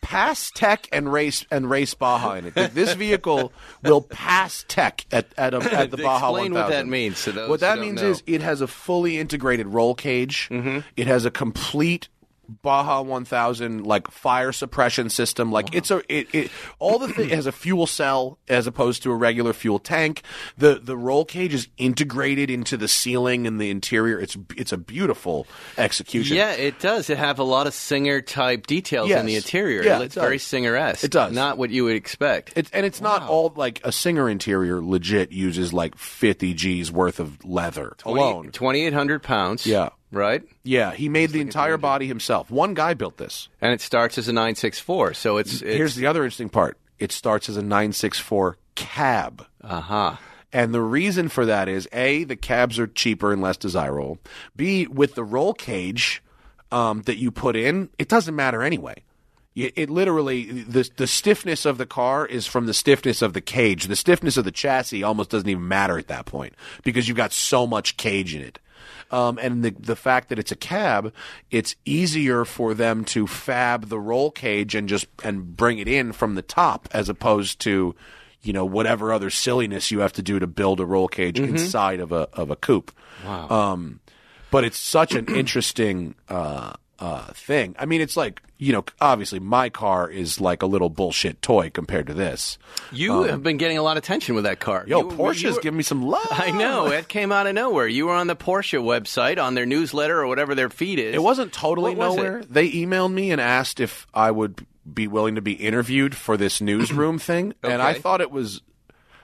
pass tech and race and race Baja in it. This vehicle will pass tech at at, a, at the Baja one thousand. Explain what that means to those What that who means don't know. Is it has a fully integrated roll cage. Mm-hmm. It has a complete Baja one thousand like fire suppression system. Like wow. it's a it, it all the thing has a fuel cell as opposed to a regular fuel tank. The the roll cage is integrated into the ceiling and the interior. It's it's a beautiful execution. Yeah, it does. It have a lot of Singer type details yes. in the interior. Yeah, it's it very Singer-esque. It does not what you would expect. It's, and it's wow. not all like a Singer interior. Legit uses like fifty G's worth of leather alone. twenty-eight hundred pounds. Yeah. Right? Yeah, he made the entire body himself. One guy built this. And it starts as a nine six four, so it's... it's... Here's the other interesting part. It starts as a nine six four cab. Uh-huh. And the reason for that is, A, the cabs are cheaper and less desirable. B, with the roll cage um, that you put in, it doesn't matter anyway. It literally, the, the stiffness of the car is from the stiffness of the cage. The stiffness of the chassis almost doesn't even matter at that point because you've got so much cage in it. Um, and the the fact that it's a cab, it's easier for them to fab the roll cage and just and bring it in from the top as opposed to, you know, whatever other silliness you have to do to build a roll cage mm-hmm. inside of a of a coupe. Wow. Um, but it's such an interesting uh, uh, thing. I mean, it's like, you know, obviously my car is like a little bullshit toy compared to this. You um, have been getting a lot of attention with that car. Yo, you, Porsche's you were, giving me some love. I know. It came out of nowhere. You were on the Porsche website, on their newsletter or whatever their feed is. It wasn't totally was nowhere. It? They emailed me and asked if I would be willing to be interviewed for this newsroom thing. Okay. And I thought it was...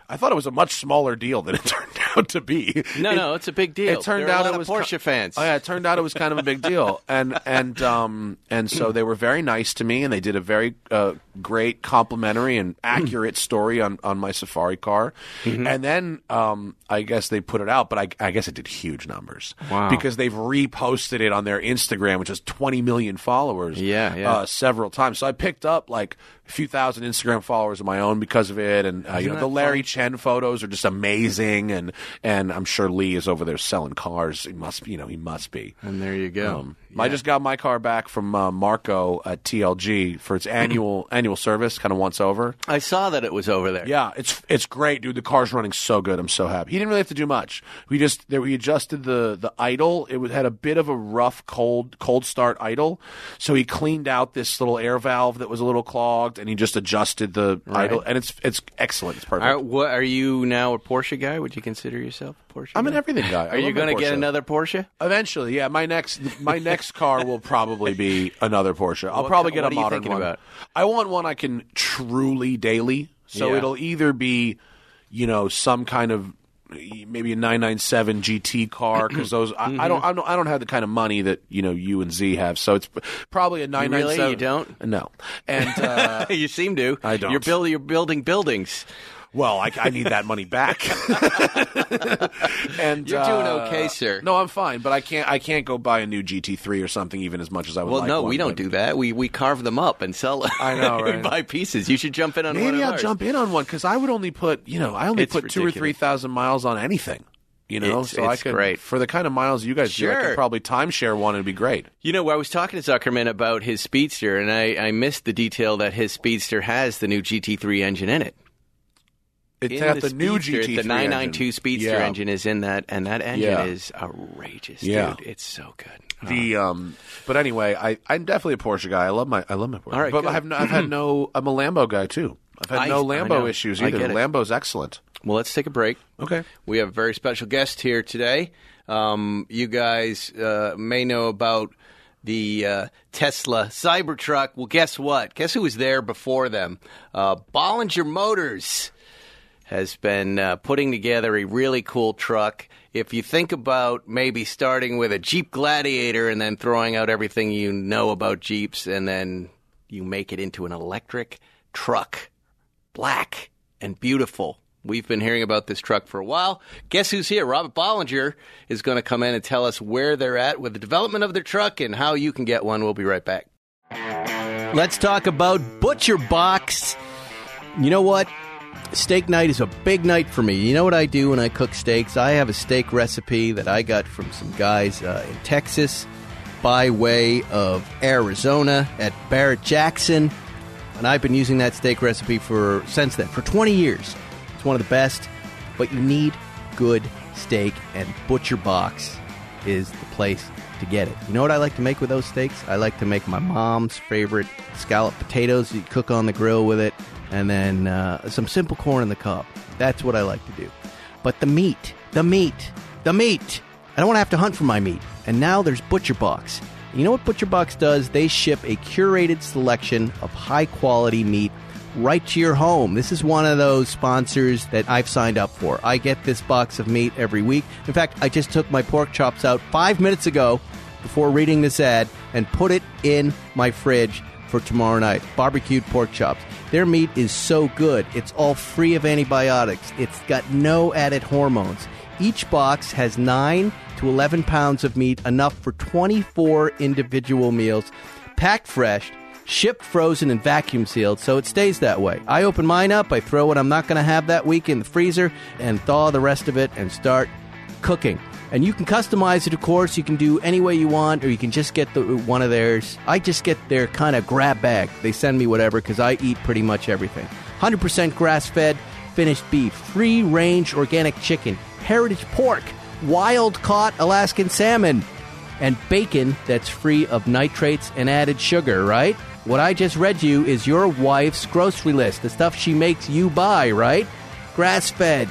I thought it was a much smaller deal than it turned out to be. No, it, no, it's a big deal. It turned there out a lot it was of Porsche con- fans. Oh, yeah, it turned out it was kind of a big deal, and and um and so they were very nice to me, and they did a very uh, great, complimentary and accurate story on, on my Safari car, mm-hmm. and then um I guess they put it out, but I I guess it did huge numbers. Wow. Because they've reposted it on their Instagram, which has twenty million followers. Yeah, yeah. Uh, several times. So I picked up like a few thousand Instagram followers of my own because of it, and uh, you know the Larry. Ch- Ten photos are just amazing, and and I'm sure Lee is over there selling cars. He must, you know, he must be. And there you go. Um, yeah. I just got my car back from uh, Marco at T L G for its annual annual service, kind of once over. I saw that it was over there. Yeah, it's it's great, dude. The car's running so good. I'm so happy. He didn't really have to do much. We just there, we adjusted the the idle. It was, had a bit of a rough cold cold start idle, so he cleaned out this little air valve that was a little clogged, and he just adjusted the right. idle, and it's it's excellent. It's perfect. I, what, Are you now a Porsche guy? Would you consider yourself a Porsche guy? I'm an everything guy. I Are you going to get another Porsche? Eventually, yeah. My next my next car will probably be another Porsche. I'll what, probably get a modern one. About? I want one I can truly daily. So yeah. It'll either be, you know, some kind of maybe a nine ninety-seven G T car, because those I, mm-hmm. I don't I don't I don't have the kind of money that you know you and Z have, so it's probably a nine ninety-seven. Really, you don't? No, and uh, you seem to. I don't. You're building you're building buildings. Well, I, I need that money back. and you're doing uh, okay, sir. No, I'm fine, but I can't. I can't go buy a new G T three or something, even as much as I would. Well, like no, one, we don't but... do that. We we carve them up and sell them. I know, right? We buy pieces. You should jump in on. Maybe one Maybe I'll ours. jump in on one because I would only put you know I only it's put ridiculous. two or three thousand miles on anything. You know, it's, so it's I could great. for the kind of miles you guys sure. do, I could probably timeshare one. It'd be great. You know, I was talking to Zuckerman about his Speedster, and I, I missed the detail that his Speedster has the new G T three engine in it. It's in got the, the new G T three engine. The nine ninety-two Speedster yeah. engine is in that, and that engine yeah. is outrageous, yeah. dude. It's so good. Oh. The um, but anyway, I I'm definitely a Porsche guy. I love my I love my Porsche. All right, but good. I have no, I've had no. I'm a Lambo guy too. I've had I, no Lambo issues either. Lambo's excellent. Well, let's take a break. Okay. We have a very special guest here today. Um, you guys uh, may know about the uh, Tesla Cybertruck. Well, guess what? Guess who was there before them? Uh, Bollinger Motors has been uh, putting together a really cool truck. If you think about maybe starting with a Jeep Gladiator and then throwing out everything you know about Jeeps, and then you make it into an electric truck, black and beautiful. We've been hearing about this truck for a while. Guess who's here? Robert Bollinger is going to come in and tell us where they're at with the development of their truck and how you can get one. We'll be right back. Let's talk about ButcherBox. You know what? Steak night is a big night for me. You know what I do when I cook steaks? I have a steak recipe that I got from some guys uh, in Texas by way of Arizona at Barrett-Jackson. And I've been using that steak recipe for since then, for twenty years. It's one of the best, but you need good steak, and ButcherBox is the place to get it. You know what I like to make with those steaks? I like to make my mom's favorite scalloped potatoes you cook on the grill with it. And then uh, some simple corn in the cob. That's what I like to do. But the meat, the meat, the meat. I don't want to have to hunt for my meat. And now there's ButcherBox. You know what ButcherBox does? They ship a curated selection of high-quality meat right to your home. This is one of those sponsors that I've signed up for. I get this box of meat every week. In fact, I just took my pork chops out five minutes ago before reading this ad and put it in my fridge for tomorrow night. Barbecued pork chops. Their meat is so good. It's all free of antibiotics. It's got no added hormones. Each box has nine to eleven pounds of meat, enough for twenty-four individual meals, packed fresh, shipped frozen and vacuum sealed, so it stays that way. I open mine up, I throw what I'm not going to have that week in the freezer, and thaw the rest of it and start cooking. And you can customize it, of course. You can do any way you want, or you can just get the, one of theirs. I just get their kind of grab bag. They send me whatever because I eat pretty much everything. one hundred percent grass-fed, finished beef, free-range organic chicken, heritage pork, wild-caught Alaskan salmon, and bacon that's free of nitrates and added sugar, right? What I just read you is your wife's grocery list, the stuff she makes you buy, right? Grass-fed,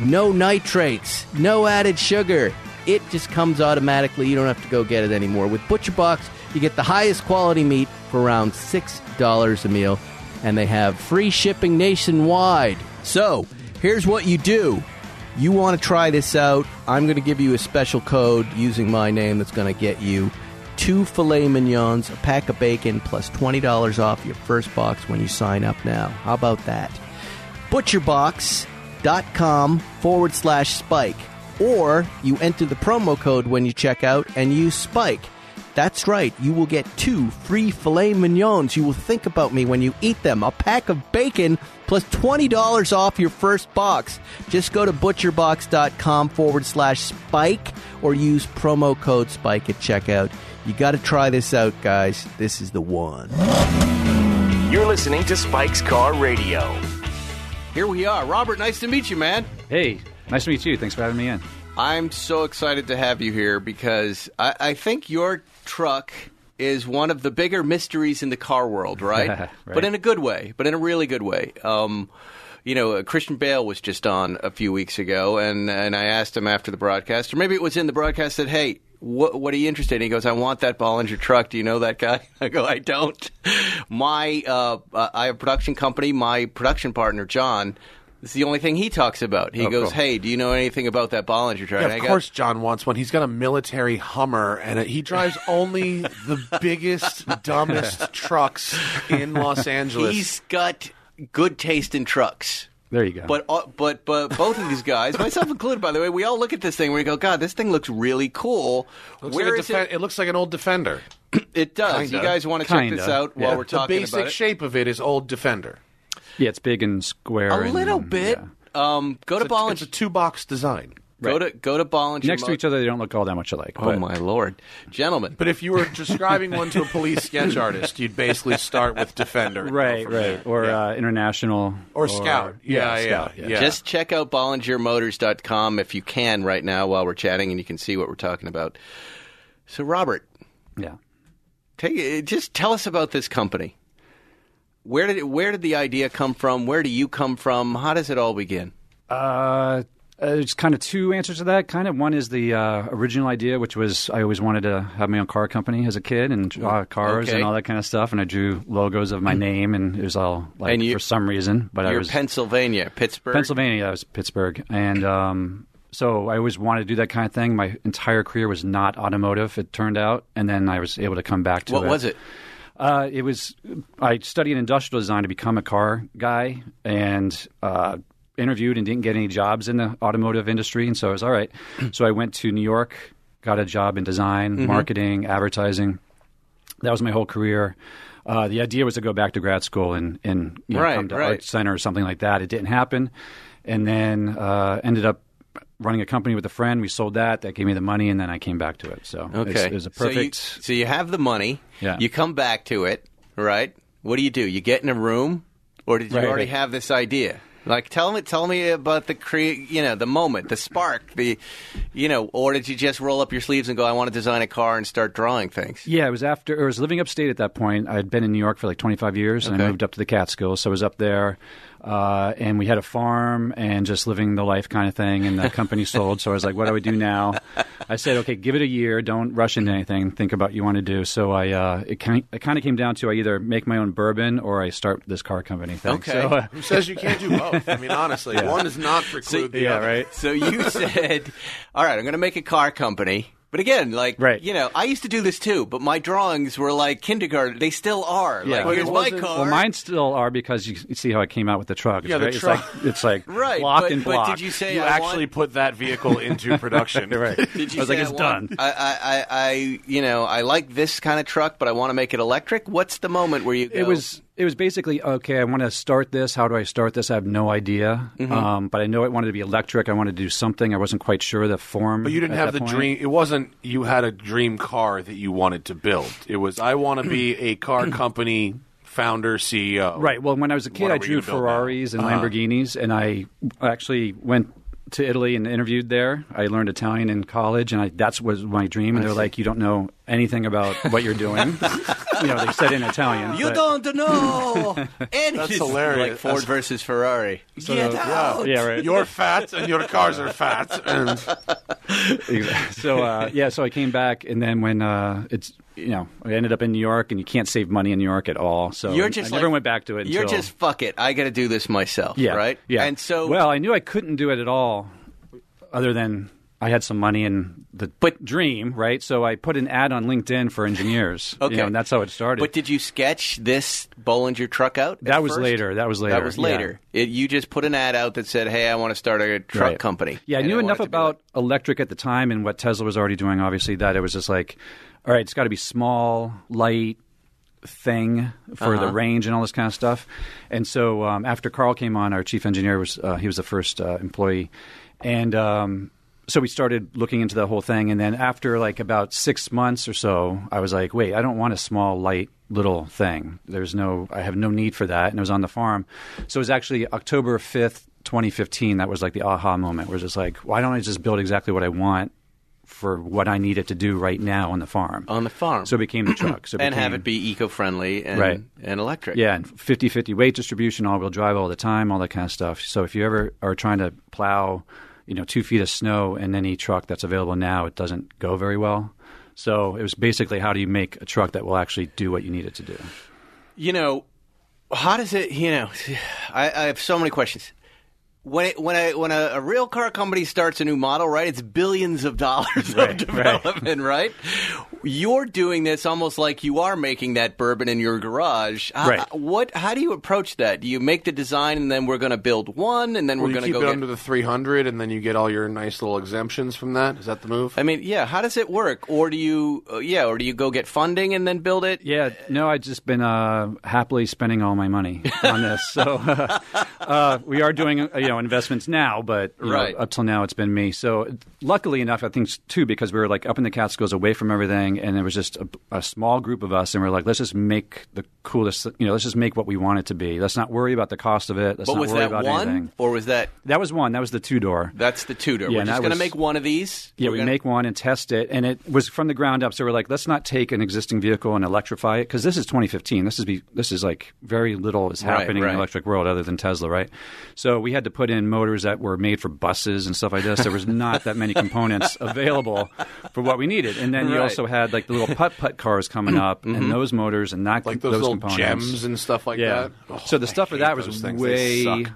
no nitrates, no added sugar. It just comes automatically. You don't have to go get it anymore. With ButcherBox, you get the highest quality meat for around six dollars a meal, and they have free shipping nationwide. So, here's what you do. You want to try this out, I'm going to give you a special code using my name that's going to get you two filet mignons, a pack of bacon, plus twenty dollars off your first box when you sign up now. How about that? ButcherBox.com forward slash Spike. Or you enter the promo code when you check out and use Spike. That's right. You will get two free filet mignons. You will think about me when you eat them. A pack of bacon plus twenty dollars off your first box. Just go to ButcherBox.com forward slash Spike or use promo code Spike at checkout. You got to try this out, guys. This is the one. You're listening to Spike's Car Radio. Here we are. Robert, nice to meet you, man. Hey, nice to meet you. Thanks for having me in. I'm so excited to have you here because I, I think your truck is one of the bigger mysteries in the car world, right? right? But in a good way, but in a really good way. Um, you know, Christian Bale was just on a few weeks ago, and, and I asked him after the broadcast, or maybe it was in the broadcast, that, hey, What, what are you interested in? He goes, I want that Bollinger truck. Do you know that guy? I go, I don't. My, uh, I have a production company. My production partner, John, this is the only thing he talks about. He oh, goes, cool. Hey, do you know anything about that Bollinger truck? Yeah, of I course go, John wants one. He's got a military Hummer, and he drives only the biggest, dumbest trucks in Los Angeles. He's got good taste in trucks. There you go. But uh, but but both of these guys, myself included, by the way, we all look at this thing and we go, God, this thing looks really cool. Looks Where like is defen- it? It looks like an old Defender. It does. Kinda. You guys want to check Kinda. this out yeah. while we're talking about it? The basic shape of it is old Defender. Yeah, it's big and square. A and, little bit. Yeah. Um, go it's to Bollinger. It's a two-box design. Right. Go to go to Bollinger. Next Mo- to each other, they don't look all that much alike. Oh, but. My Lord. Gentlemen. But if you were describing one to a police sketch artist, you'd basically start with Defender. Right, right. There. Or yeah. uh, International. Or, or Scout. Yeah, yeah, Scout. yeah, yeah. Just check out Bollinger Motors dot com if you can right now while we're chatting, and you can see what we're talking about. So, Robert. Yeah. Take, just tell us about this company. Where did it, where did the idea come from? Where do you come from? How does it all begin? Uh... Uh, there's kind of two answers to that. Kind of one is the uh, original idea, which was I always wanted to have my own car company as a kid and draw cars okay. and all that kind of stuff. And I drew logos of my name, and it was all like you, for some reason. But you're I was Pennsylvania, Pittsburgh, Pennsylvania. I was Pittsburgh, and um, so I always wanted to do that kind of thing. My entire career was not automotive. It turned out, and then I was able to come back to what it. What was it? Uh, it was I studied industrial design to become a car guy, and. Uh, interviewed and didn't get any jobs in the automotive industry, and so I was all right. So I went to New York, got a job in design, mm-hmm. marketing, advertising. That was my whole career. Uh, the idea was to go back to grad school and, and you know, right, come to right. Art Center or something like that. It didn't happen. And then uh, ended up running a company with a friend. We sold that. That gave me the money, and then I came back to it. So okay. it's, it was a perfect... So you, so you have the money. Yeah. You come back to it, right? What do you do? You get in a room, or did you right, already right. have this idea? Like, tell me, tell me about the cre- you know, the moment, the spark, the, you know, or did you just roll up your sleeves and go, I want to design a car and start drawing things? Yeah, it was after, I was living upstate at that point. I'd been in New York for like twenty-five years, okay. and I moved up to the Catskills, so I was up there, uh, and we had a farm and just living the life kind of thing, and the company sold, so I was like, what do I do now? I said, okay, give it a year, don't rush into anything, think about what you want to do. So I, uh, it kind of, it kind of came down to I either make my own bourbon or I start this car company thing. Okay, so, uh, who says you can't do both? I mean, honestly, yeah. one does not preclude so, the yeah, other. Right? So you said, all right, I'm going to make a car company. But again, like, right. you know, I used to do this too, but my drawings were like kindergarten. They still are. Yeah. Like, well, here's my car. Well, mine still are because you, you see how I came out with the truck. Yeah, right? the truck. It's like, it's like right. block but, and block. But did you say you I actually want... put that vehicle into production? right. Did you I was say like, I it's want... done. I, I, I, you know, I like this kind of truck, but I want to make it electric. What's the moment where you go? It was... It was basically, okay, I want to start this. How do I start this? I have no idea. Mm-hmm. Um, but I know I wanted to be electric. I wanted to do something. I wasn't quite sure the form. But you didn't have the point. dream. It wasn't you had a dream car that you wanted to build. It was I want to be a car company founder, C E O. Right. Well, when I was a kid, I drew Ferraris that? and uh-huh. Lamborghinis. And I actually went to Italy and interviewed there. I learned Italian in college, and I, that's was my dream. And they're like, you don't know anything about what you're doing. You know, they said in Italian. You but... don't know anything. That's hilarious. Like Ford that's... versus Ferrari. So, Get out. Yeah, right. You're fat, and your cars are fat. And... so, uh, yeah, so I came back, and then when uh, it's... You know, I ended up in New York, and you can't save money in New York at all. So you're just I never like, went back to it. You're until, just, fuck it. I got to do this myself, yeah, right? Yeah. And so, well, I knew I couldn't do it at all other than I had some money and the but, dream, right? So I put an ad on LinkedIn for engineers, okay. You know, and that's how it started. But did you sketch this Bollinger truck out? That was first? later. That was later. That was later. Yeah. It, you just put an ad out that said, hey, I want to start a truck right. company. Yeah, I knew I enough about like... electric at the time and what Tesla was already doing, obviously, that it was just like... All right, it's got to be small, light thing for uh-huh. the range and all this kind of stuff. And so um, after Carl came on, our chief engineer, was uh, he was the first uh, employee. And um, so we started looking into the whole thing. And then after like about six months or so, I was like, wait, I don't want a small, light, little thing. There's no – I have no need for that. And it was on the farm. So it was actually October fifth, twenty fifteen. That was like the aha moment where it's just like, why don't I just build exactly what I want for what I needed to do right now on the farm. On the farm. So it became the truck. So it and became, have it be eco-friendly and, right. and electric. Yeah, and fifty fifty weight distribution, all-wheel drive all the time, all that kind of stuff. So if you ever are trying to plow, you know, two feet of snow in any truck that's available now, it doesn't go very well. So it was basically how do you make a truck that will actually do what you need it to do. You know, how does it, you know, I, I have so many questions. When it, when, I, when a, a real car company starts a new model, right, it's billions of dollars right, of development, right. right? You're doing this almost like you are making that bourbon in your garage. How, right. What? How do you approach that? Do you make the design and then we're going to build one and then well, we're going to go get... You keep it under the three hundred and then you get all your nice little exemptions from that? Is that the move? I mean, yeah. How does it work? Or do you uh, yeah, or do you go get funding and then build it? Yeah. No, I've just been uh, happily spending all my money on this. So uh, uh, we are doing, you know, investments now, but you right. know, up till now it's been me. So luckily enough, I think too, because we were like up in the Catskills, away from everything, and there was just a, a small group of us, and we we're like, let's just make the coolest. You know, let's just make what we want it to be. Let's not worry about the cost of it. Let's but not was worry that about one, anything. Or was that that was one? That was the two door. That's the two door. Yeah, we're just going to make one of these. Yeah, we're we gonna... make one and test it, and it was from the ground up. So we're like, let's not take an existing vehicle and electrify it because this is twenty fifteen. This is be, this is like very little is happening right, right. in the electric world other than Tesla, right? So we had to put in motors that were made for buses and stuff like this. There was not that many components available for what we needed. And then right. you also had like the little putt-putt cars coming up mm-hmm. and those motors and not like those, those little components. Gems and stuff like yeah. that. Oh, so the stuff I for that was things. way,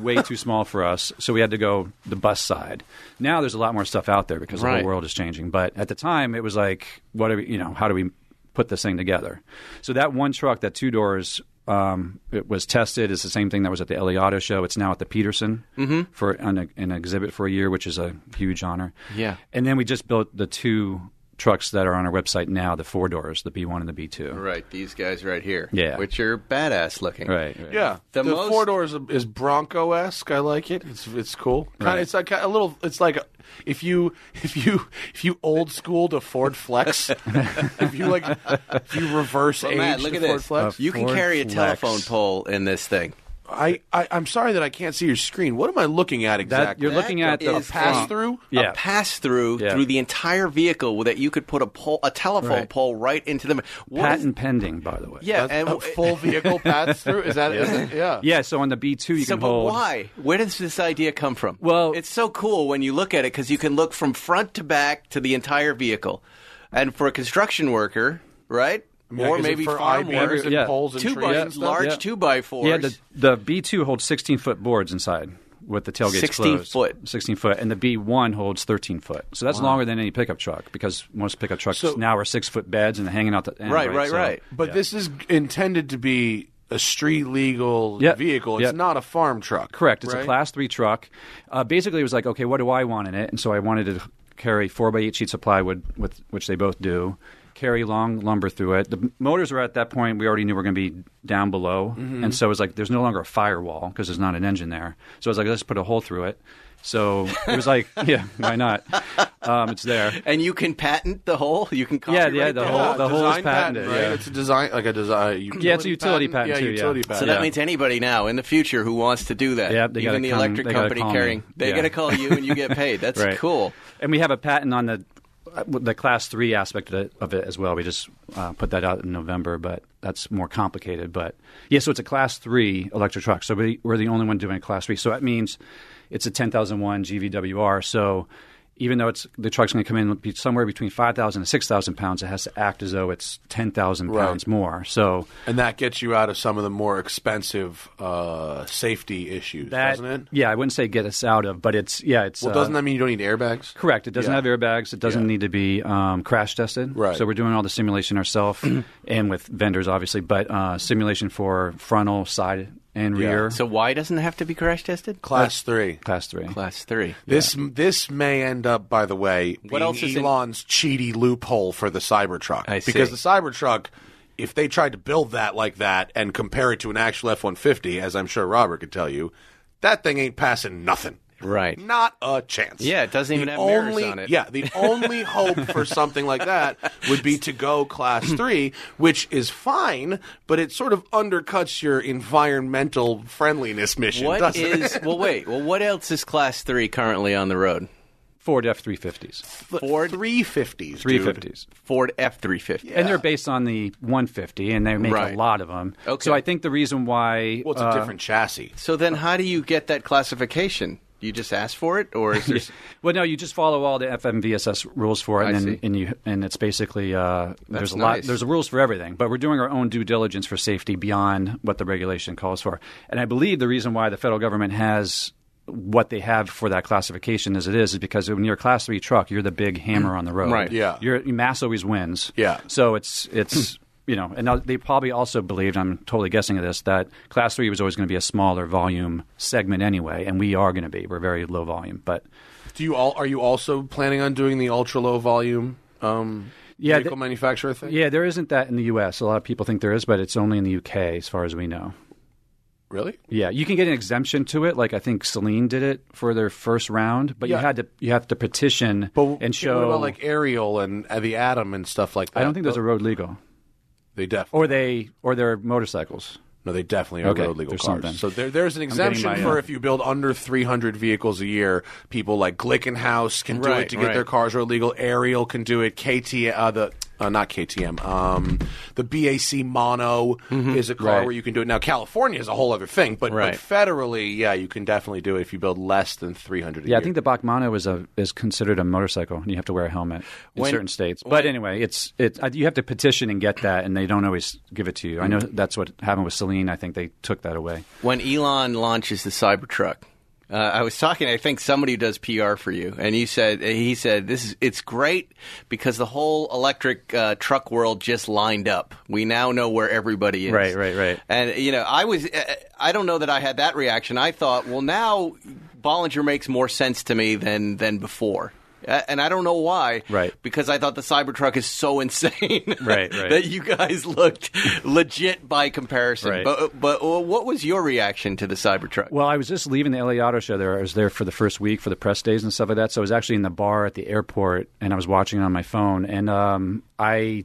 way too small for us. So we had to go the bus side. Now there's a lot more stuff out there because right. the whole world is changing. But at the time it was like, what are we, you know, how do we put this thing together? So that one truck, that two doors, Um, it was tested. It's the same thing that was at the L A Auto Show. It's now at the Peterson mm-hmm. for an, an exhibit for a year, which is a huge honor. Yeah. And then we just built the two trucks that are on our website now, the four doors, the B one and the B two. Right. These guys right here. Yeah. Which are badass looking. Right. right. Yeah. The, the most... four doors is Bronco-esque. I like it. It's it's cool. Right. It's like a little. It's like a, if you if you if you old schooled a Ford Flex, if you like if you reverse well, age Matt, look at Ford this. Flex, a you Ford can carry a Flex. telephone pole in this thing. I, I, I'm sorry that I can't see your screen. What am I looking at exactly? That, you're looking that at the pass-through? Yeah. A pass-through yeah. through the entire vehicle that you could put a pole, a telephone right. pole right into the... Patent is, pending, by the way. Yeah. And, a full vehicle pass-through? Is that... Yeah. Is it? Yeah. yeah, so on the B two you so, can hold... So, but why? Where does this idea come from? Well... It's so cool when you look at it because you can look from front to back to the entire vehicle. And for a construction worker, right... I mean, or like, maybe farm workers and yeah. poles and two trees by, and stuff? Large yeah. two by fours. Yeah, the, the B two holds sixteen-foot boards inside with the tailgates closed. sixteen-foot. sixteen-foot. And the B one holds thirteen-foot. So that's wow. longer than any pickup truck because most pickup trucks so, now are six-foot beds and they're hanging out the end. Right, right, right. So, right. But yeah. this is intended to be a street-legal yep. vehicle. It's yep. not a farm truck. Correct. It's right? a Class three truck. Uh, basically, it was like, okay, what do I want in it? And so I wanted to carry four by eight sheets of plywood, with, which they both do. carry long lumber through it. The motors were at that point, we already knew we were going to be down below. Mm-hmm. And so it was like, there's no longer a firewall because there's not an engine there. So I was like, let's put a hole through it. So it was like, yeah, why not? Um, it's there. And you can patent the hole? You can copyright yeah, yeah, the, the hole. The hole is patented. Patent, right? Yeah. It's a design, like a design. Yeah, it's a utility patent, patent yeah, too. Utility yeah. patent. So that yeah. means anybody now in the future who wants to do that, yep, even the come, electric company carrying, they're yeah. going to call you and you get paid. That's right. Cool. And we have a patent on the the class three aspect of it as well. We just uh, put that out in November, but that's more complicated. But yeah, so it's a class three electric truck. So we, we're the only one doing a class three. So that means it's a ten thousand one G V W R. So even though it's the truck's going to come in somewhere between five thousand and six thousand pounds, it has to act as though it's ten thousand right. pounds more. So, and that gets you out of some of the more expensive uh, safety issues, that, doesn't it? Yeah, I wouldn't say get us out of, but it's, yeah, it's... Well, doesn't uh, that mean you don't need airbags? Correct. It doesn't yeah. have airbags. It doesn't yeah. need to be um, crash tested. Right. So we're doing all the simulation ourselves and with vendors, obviously, but uh, simulation for frontal, side... and yeah. rear. So why doesn't it have to be crash tested? Class three. Class three. Class three. This yeah. this may end up, by the way, what being else is Elon's in- cheaty loophole for the Cybertruck. I see. Because the Cybertruck, if they tried to build that like that and compare it to an actual F one fifty, as I'm sure Robert could tell you, that thing ain't passing nothing. Right. Not a chance. Yeah, it doesn't the even have only, mirrors on it. Yeah, the only hope for something like that would be to go class three, which is fine, but it sort of undercuts your environmental friendliness mission, what doesn't is, it? Well, wait. Well, what else is class three currently on the road? Ford F three fifties. Ford three fifties. three fifties. Ford F three fifty. Yeah. And they're based on the one fifty, and they make right. a lot of them. Okay. So I think the reason why... Well, it's uh, a different chassis. So then how do you get that classification? You just ask for it, or is there... Well, no, you just follow all the F M V S S rules for it, I and then, and you and it's basically uh, there's a nice. lot there's rules for everything. But we're doing our own due diligence for safety beyond what the regulation calls for. And I believe the reason why the federal government has what they have for that classification as it is is because when you're a class three truck, you're the big hammer on the road. Right. Yeah. Your mass always wins. Yeah. So it's it's. You know, and they probably also believed, I'm totally guessing at this, that Class three was always going to be a smaller volume segment anyway, and we are going to be. We're very low volume. But do you all? Are you also planning on doing the ultra low volume um, yeah, vehicle th- manufacturer thing? Yeah, there isn't that in the U S. A lot of people think there is, but it's only in the U K as far as we know. Really? Yeah, you can get an exemption to it. Like I think Celine did it for their first round, but yeah. you had to you have to petition but, and show. What about like Ariel and uh, the Atom and stuff like that? I don't think those but, are road legal. They definitely or they or their motorcycles. No, they definitely are okay. road legal there's cars. Something. So there, there's an exemption my, for uh, if you build under three hundred vehicles a year. People like Glickenhaus can right, do it to right. get their cars road legal. Ariel can do it. K T M, uh, the uh, not K T M. Um, the B A C Mono mm-hmm. is a car right. where you can do it. Now California is a whole other thing, but, right. but federally, yeah, you can definitely do it if you build less than three hundred. A yeah, year. I think the Bach Mono is a is considered a motorcycle, and you have to wear a helmet in when, certain states. But when, anyway, it's it you have to petition and get that, and they don't always give it to you. I know that's what happened with Celine. I think they took that away. When Elon launches the Cybertruck, uh, I was talking, I think somebody who does P R for you, and you said he said this is it's great because the whole electric uh, truck world just lined up. We now know where everybody is. Right, right, right. And you know, I was I don't know that I had that reaction. I thought, well, now Bollinger makes more sense to me than than before. And I don't know why, right? Because I thought the Cybertruck is so insane right, right. that you guys looked legit by comparison. Right. But, but what was your reaction to the Cybertruck? Well, I was just leaving the L A Auto Show there. I was there for the first week for the press days and stuff like that. So I was actually in the bar at the airport, and I was watching it on my phone. And um, I...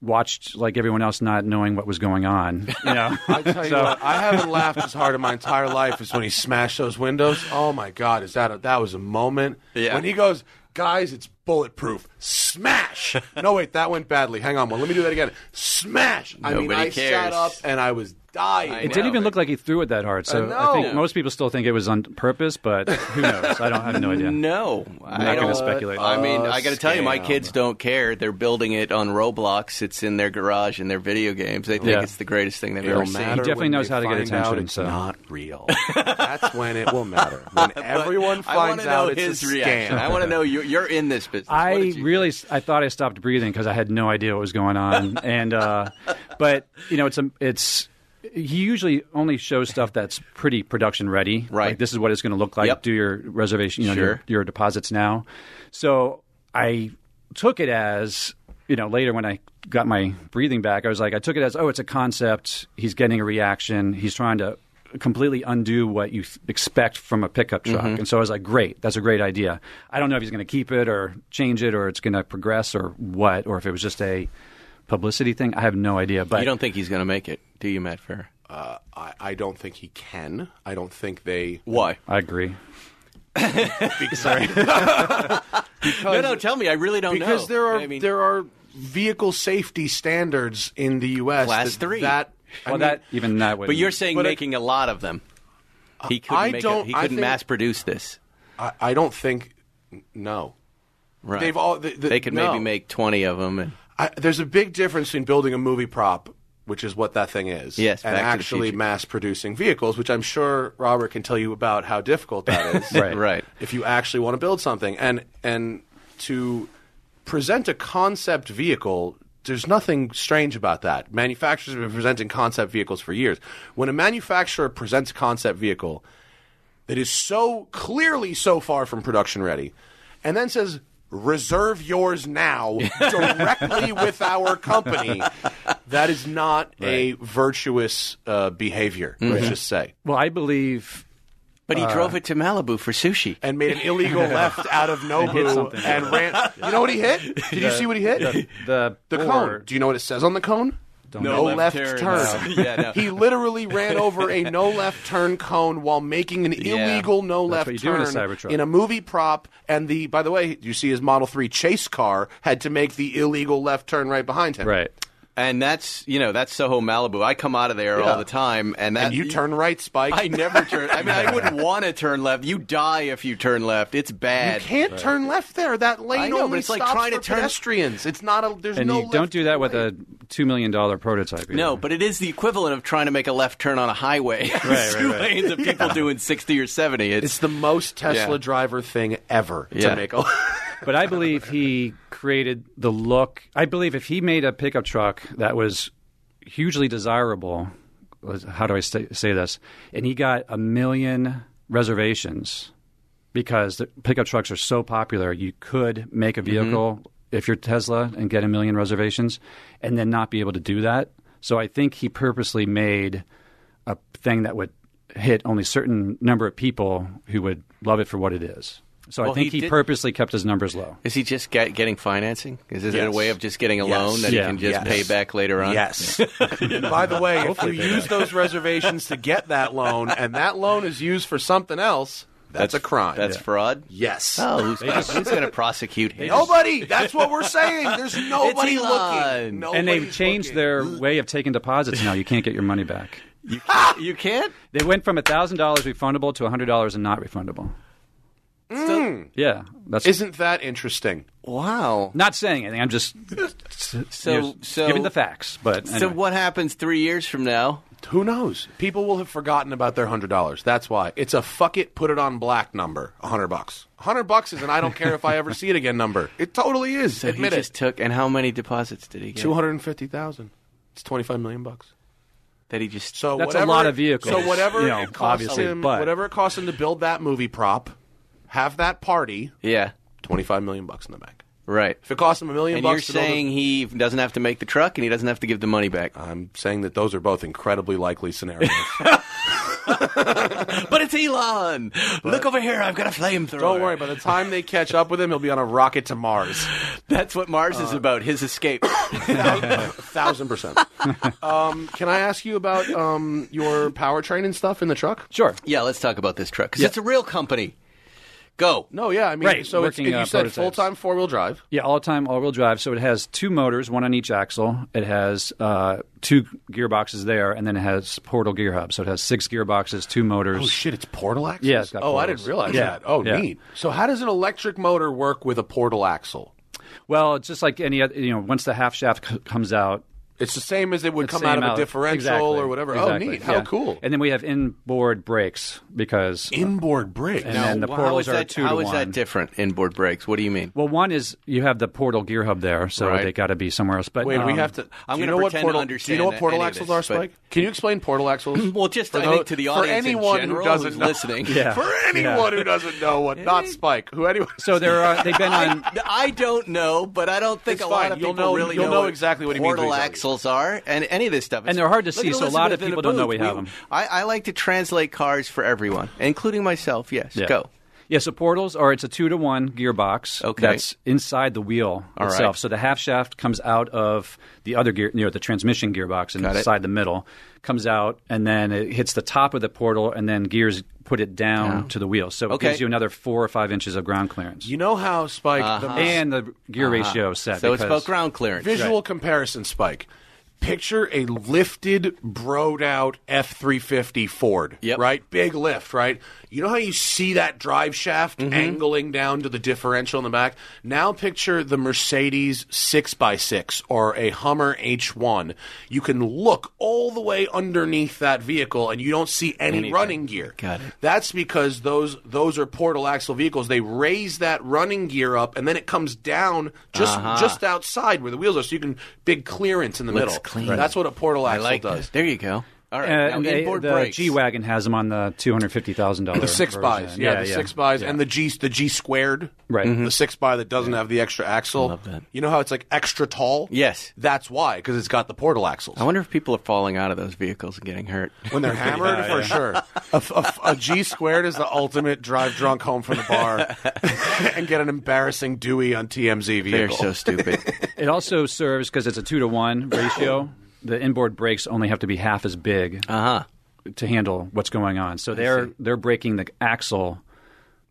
watched like everyone else not knowing what was going on. You know? I tell you so. What, I haven't laughed as hard in my entire life as when he smashed those windows. Oh my God, is that a, that was a moment. Yeah. When he goes, guys, it's bulletproof. Smash! No, wait, that went badly. Hang on, well, let me do that again. Smash! I Nobody mean, I cares. sat up and I was dying. I it know, didn't even man. look like he threw it that hard, so I, know. I think most people still think it was on purpose, but who knows? I don't I have no idea. No. I'm not I going to speculate. I mean, I got to tell you, my kids don't care. They're building it on Roblox. It's in their garage in their video games. They think yeah. it's the greatest thing they've It'll ever seen. He definitely knows how to get attention. It's so. not real. That's when it will matter. When everyone finds out it's a scam. I want to know you're in this business. I really I thought I stopped breathing because I had no idea what was going on. And uh, but, you know, it's a, it's he usually only shows stuff that's pretty production ready. Right. Like, this is what it's going to look like. Yep. Do your reservation, you know, sure. your, your deposits now. So I took it as you know, later when I got my breathing back, I was like, I took it as, oh, it's a concept. He's getting a reaction. He's trying to completely undo what you th- expect from a pickup truck. Mm-hmm. And so I was like, great, that's a great idea. I don't know if he's going to keep it or change it or it's going to progress or what, or if it was just a publicity thing. I have no idea. But you don't think he's going to make it, do you, Matt Farah? Uh, I, I don't think he can. I don't think they... Why? I agree. because, Sorry. because, no, no, tell me. I really don't because know. Because there are I mean, there are vehicle safety standards in the U S Class that, three. That, well, I mean, that even that would. But you're saying but making it, a lot of them. He couldn't, I make don't, a, he couldn't think, mass produce this. I, I don't think. No. Right. They've all. The, the, they could no. maybe make twenty of them. And... I, there's a big difference in building a movie prop, which is what that thing is, yes, and actually mass-producing vehicles, which I'm sure Robert can tell you about how difficult that is. right, right. If you actually want to build something. And and to present a concept vehicle, there's nothing strange about that. Manufacturers have been presenting concept vehicles for years. When a manufacturer presents a concept vehicle that is so clearly so far from production ready and then says, reserve yours now directly with our company. That is not right. a virtuous uh, behavior, mm-hmm. let's just say. Well, I believe... But he uh, drove it to Malibu for sushi. And made an illegal left out of Nobu and, and ran... Yeah. You know what he hit? Did the, you see what he hit? The, the, the cone. Do you know what it says on the cone? Don't no left, left turn. No. Yeah, no. He literally ran over a no left turn cone while making an yeah. illegal no That's left turn in a, in a movie prop. And the by the way, you see his Model three chase car had to make the illegal left turn right behind him. Right. And that's, you know, that's Soho Malibu. I come out of there yeah. all the time. And, that, and you turn right, Spike. I never turn. I mean, I wouldn't want to turn left. You die if you turn left. It's bad. You can't right. turn left there. That lane I know, only but it's like stops trying for to turn... pedestrians. It's not a, there's and no you don't do that with lane. A two million dollars prototype. Either. No, but it is the equivalent of trying to make a left turn on a highway. Right, right, Two right. lanes of people yeah. doing sixty or seventy. It's, it's the most Tesla yeah. driver thing ever yeah. to make a But I believe he created the look. I believe if he made a pickup truck that was hugely desirable, how do I say, say this? And he got a million reservations because the pickup trucks are so popular. You could make a vehicle mm-hmm. if you're Tesla and get a million reservations and then not be able to do that. So I think he purposely made a thing that would hit only a certain number of people who would love it for what it is. So well, I think he, he purposely kept his numbers low. Is he just get, getting financing? Is it yes. a way of just getting a yes. loan that yeah. he can just yes. pay back later on? Yes. you know, By the way, if you use back. those reservations to get that loan, and that loan is used for something else, that's, that's a crime. That's yeah. fraud? Yes. Oh, who's, who's going to prosecute him? Nobody. That's what we're saying. There's nobody looking. Nobody's and they've changed looking. their way of taking deposits now. You can't get your money back. You can't? You can't? They went from one thousand dollars refundable to one hundred dollars and not refundable. Still, mm. Yeah, that's isn't that interesting? Wow! Not saying anything. I'm just so so giving the facts. But anyway. So what happens three years from now? Who knows? People will have forgotten about their hundred dollars. That's why it's a fuck it, put it on black number. A hundred bucks. A hundred bucks is an I don't care if I ever see it again number. It totally is. So Admit he just it. Took. And how many deposits did he get? Two hundred and fifty thousand. It's twenty five million bucks. That he just so that's whatever, a lot of vehicles. So whatever you know, it costs him, but. whatever it costs him to build that movie prop. Have that party. Yeah. twenty-five million bucks in the bank. Right. If it costs him a million and bucks. And you're saying he doesn't have to make the truck and he doesn't have to give the money back. I'm saying that those are both incredibly likely scenarios. But it's Elon. But look over here. I've got a flamethrower. Don't worry. By the time they catch up with him, he'll be on a rocket to Mars. That's what Mars uh, is about, his escape. A thousand percent. Um, can I ask you about um, your powertrain and stuff in the truck? Sure. Yeah, let's talk about this truck because yeah. it's a real company. Go. No, yeah. I mean, right. so Working, it's, you uh, said prototypes. Full-time four-wheel drive. Yeah, all-time all-wheel drive. So it has two motors, one on each axle. It has uh, two gearboxes there, and then it has portal gear hub. So it has six gearboxes, two motors. Oh, shit, it's portal axles? Yeah, it's got Oh, portals. I didn't realize yeah. that. Oh, yeah. neat. So how does an electric motor work with a portal axle? Well, it's just like any other, you know, once the half shaft c- comes out, It's the same as it would come out of a differential exactly. or whatever. Exactly. Oh, neat. How yeah. cool. And then we have inboard brakes because... Inboard brakes? And no. then the well, portals are two to one. How is that different, inboard brakes? What do you mean? Well, one is you have the portal gear hub there, so right. they got to be somewhere else. But, Wait, um, we have to... I'm going to pretend portal, to understand Do you know what portal axles are, Spike? But... Can you explain portal axles? well, just for I those, think to the audience in general who's listening. yeah. For anyone yeah. who doesn't know what... Not Spike. Who anyone... So there are... They've been on... I don't know, but I don't think a lot of people really know. You'll know exactly what he means. Portal axles. Are and any of this stuff, it's, and they're hard to see, so a lot of people don't know we have we, them. I, I like to translate cars for everyone, including myself. Yes, yeah. go. Yeah, so portals are it's a two to one gearbox okay. that's inside the wheel All itself. Right. So the half shaft comes out of the other gear, you know, the transmission gearbox, and Got inside it. the middle comes out, and then it hits the top of the portal, and then gears put it down oh. to the wheel. So it okay. gives you another four or five inches of ground clearance. You know how, Spike, uh-huh. the and the gear uh-huh. ratio is set. So it's about ground clearance. Visual right. comparison, Spike. Picture a lifted, broed-out F three fifty Ford, yep. right? Big lift, right? You know how you see that drive shaft mm-hmm. angling down to the differential in the back? Now picture the Mercedes six by six or a Hummer H one. You can look all the way underneath that vehicle, and you don't see any Anything. running gear. Got it. That's because those those are portal axle vehicles. They raise that running gear up, and then it comes down just, uh-huh. just outside where the wheels are, so you can big clearance in the Let's middle. Clean. That's what a portal axle like does. This. There you go. All right. Uh, now, they, inboard the brakes. G-Wagon has them on the two hundred fifty thousand dollars The six version. Buys. Yeah, yeah the yeah. six buys. Yeah. And the G the G squared. Right. Mm-hmm. The six buy that doesn't yeah. have the extra axle. I love that. You know how it's like extra tall? Yes. That's why, because it's got the portal axles. I wonder if people are falling out of those vehicles and getting hurt. When they're hammered, yeah, for yeah. sure. a, a, a G squared is the ultimate drive drunk home from the bar and get an embarrassing Dewey on T M Z vehicle. They're so stupid. It also serves, because it's a two to one ratio. The inboard brakes only have to be half as big uh-huh. to handle what's going on. So they're they're braking the axle,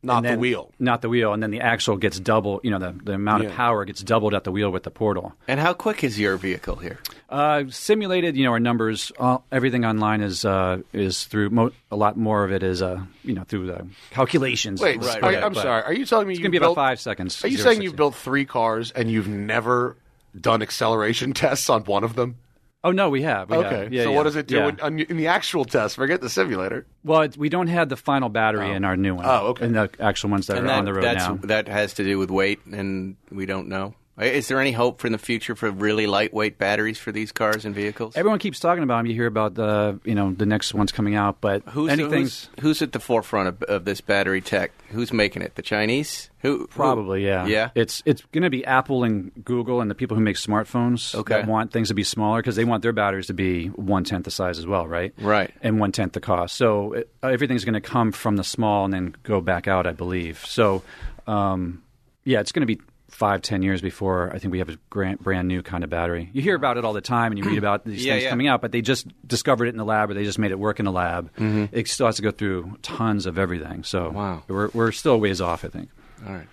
not then, the wheel, not the wheel, and then the axle gets double. You know, the, the amount yeah. of power gets doubled at the wheel with the portal. And how quick is your vehicle here? Uh, simulated, you know, our numbers, all, everything online is uh, is through mo- a lot more of it is uh, you know through the calculations. Wait, right, right, I'm but sorry. Are you telling me it's you going to be about five seconds? Are you saying you've built three cars and you've never done acceleration tests on one of them? Oh, no, we have. We okay. Have. Yeah, so yeah. what does it do yeah. in, in the actual test? Forget the simulator. Well, it, we don't have the final battery oh. in our new one. Oh, okay. In the actual ones that and are that, on the road that's, now. That has to do with weight, and we don't know. Is there any hope for in the future for really lightweight batteries for these cars and vehicles? Everyone keeps talking about them. You hear about the you know the next ones coming out, but who's anything who's, who's at the forefront of, of this battery tech? Who's making it? The Chinese? Who? Probably, who? yeah. Yeah. It's it's going to be Apple and Google and the people who make smartphones okay. that want things to be smaller because they want their batteries to be one tenth the size as well, right? Right. And one tenth the cost. So it, everything's going to come from the small and then go back out, I believe. So, um, yeah, it's going to be Five, ten years before, I think we have a grand, brand new kind of battery. You hear about it all the time, and you read about these yeah, things yeah. coming out, but they just discovered it in the lab, or they just made it work in the lab. Mm-hmm. It still has to go through tons of everything. So wow. we're we're still a ways off, I think. All right.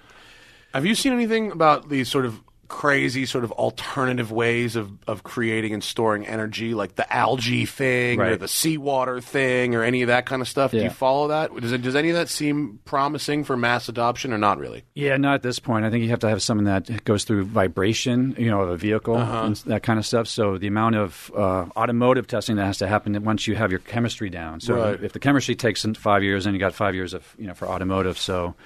Have you seen anything about these sort of crazy sort of alternative ways of, of creating and storing energy, like the algae thing right. or the seawater thing or any of that kind of stuff? Yeah. Do you follow that? Does, it, does any of that seem promising for mass adoption or not really? Yeah, not at this point. I think you have to have something that goes through vibration, you know, of a vehicle uh-huh. and that kind of stuff. So the amount of uh, automotive testing that has to happen once you have your chemistry down. So right. if the chemistry takes five years, then you got five years of, you know, for automotive. So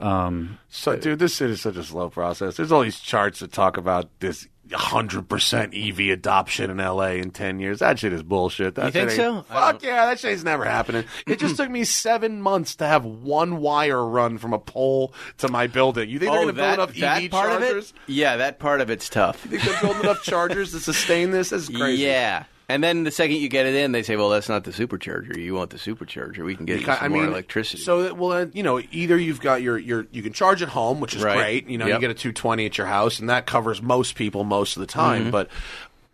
Um, so, dude, this is such a slow process. There's all these charts that talk about this one hundred percent E V adoption in L A in ten years. That shit is bullshit. That you think so? Fuck yeah, that shit's never happening. It just took me seven months to have one wire run from a pole to my building. You think oh, they're going to build enough that E V part chargers? Of it? Yeah, that part of it's tough. You think they're building enough chargers to sustain this? This is crazy. Yeah. And then the second you get it in, they say, well, that's not the supercharger. You want the supercharger. We can get you some I mean, more electricity. So, that, well, uh, you know, either you've got your, your – you can charge at home, which is right. great. You know, yep. you get a two twenty at your house, and that covers most people most of the time. Mm-hmm. But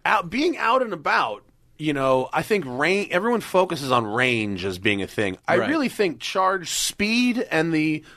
out, being out and about, you know, I think rain, everyone focuses on range as being a thing. I right. really think charge speed and the –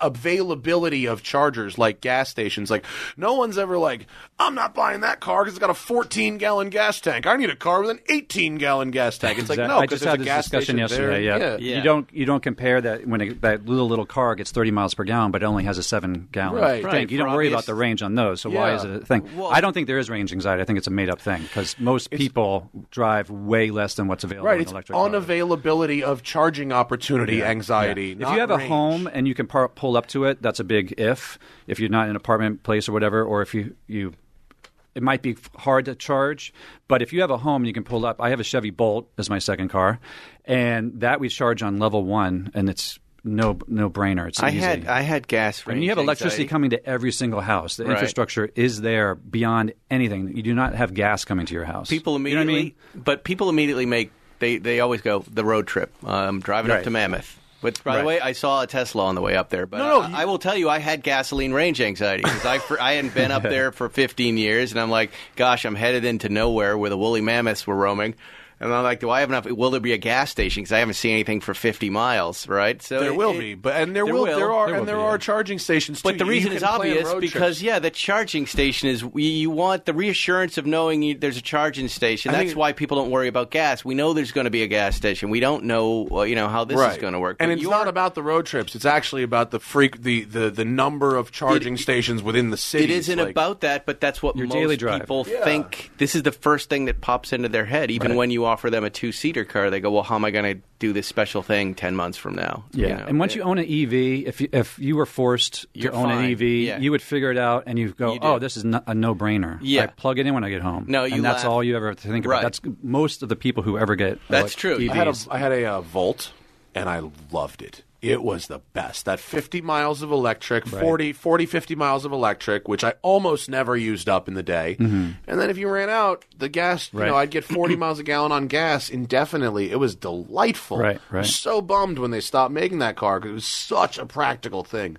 availability of chargers, like gas stations. Like, no one's ever like, I'm not buying that car because it's got a fourteen gallon gas tank. I need a car with an eighteen gallon gas tank. It's like, no, because there's a gas station yesterday. Yeah. Yeah. yeah, you don't you don't compare that when it, that little little car gets thirty miles per gallon, but it only has a seven gallon right. tank. Right. You don't worry obvious. about the range on those. So yeah. why is it a thing? Well, I don't think there is range anxiety. I think it's a made up thing because most people drive way less than what's available. Right, in it's electric unavailability car. of charging opportunity yeah. anxiety. Yeah. Not if you have range. a home and you can park. pull up to it, that's a big if. If you're not in an apartment place or whatever, or if you, you – it might be hard to charge. But if you have a home and you can pull up – I have a Chevy Bolt as my second car, and that we charge on level one, and it's no no brainer. It's I easy. Had, I had gas range. And you have electricity anxiety. coming to every single house. The right. infrastructure is there beyond anything. You do not have gas coming to your house. People immediately you – know I mean? But people immediately make they, – they always go, the road trip. I'm um, driving right. up to Mammoth. But by right. the way, I saw a Tesla on the way up there. But no, no, I, you... I will tell you, I had gasoline range anxiety because I, I hadn't been up there for fifteen years. And I'm like, gosh, I'm headed into nowhere where the woolly mammoths were roaming. And I'm like, do I have enough? Will there be a gas station? Because I haven't seen anything for fifty miles, right? So there it, will it, be, but and there, there will, will there are there will and there be, are yeah. charging stations. But too. the reason is obvious because trips. yeah, the charging station is you, you want the reassurance of knowing you, there's a charging station. I That's think, why people don't worry about gas. We know there's going to be a gas station. We don't know, uh, you know, how this right. is going to work. And but it's not about the road trips. It's actually about the freak, the, the, the number of charging it, stations within the city. It isn't like, about that, but that's what most people yeah. think. This is the first thing that pops into their head, even right. when you offer them a two-seater car, they go, well, how am I going to do this special thing ten months from now? Yeah. You know? And once yeah. you own an E V, if you, if you were forced You're to own fine. an E V, yeah. you would figure it out and you'd go, you oh, this is not a no-brainer. Yeah. I plug it in when I get home. No, you And laugh. that's all you ever have to think about. Right. That's most of the people who ever get That's true. E Vs. I had a, I had a uh, Volt, and I loved it. It was the best. That fifty miles of electric, right. forty, fifty miles of electric, which I almost never used up in the day. Mm-hmm. And then if you ran out, the gas, right. you know, I'd get forty miles a gallon on gas indefinitely. It was delightful. Right, right. I was so bummed when they stopped making that car because it was such a practical thing.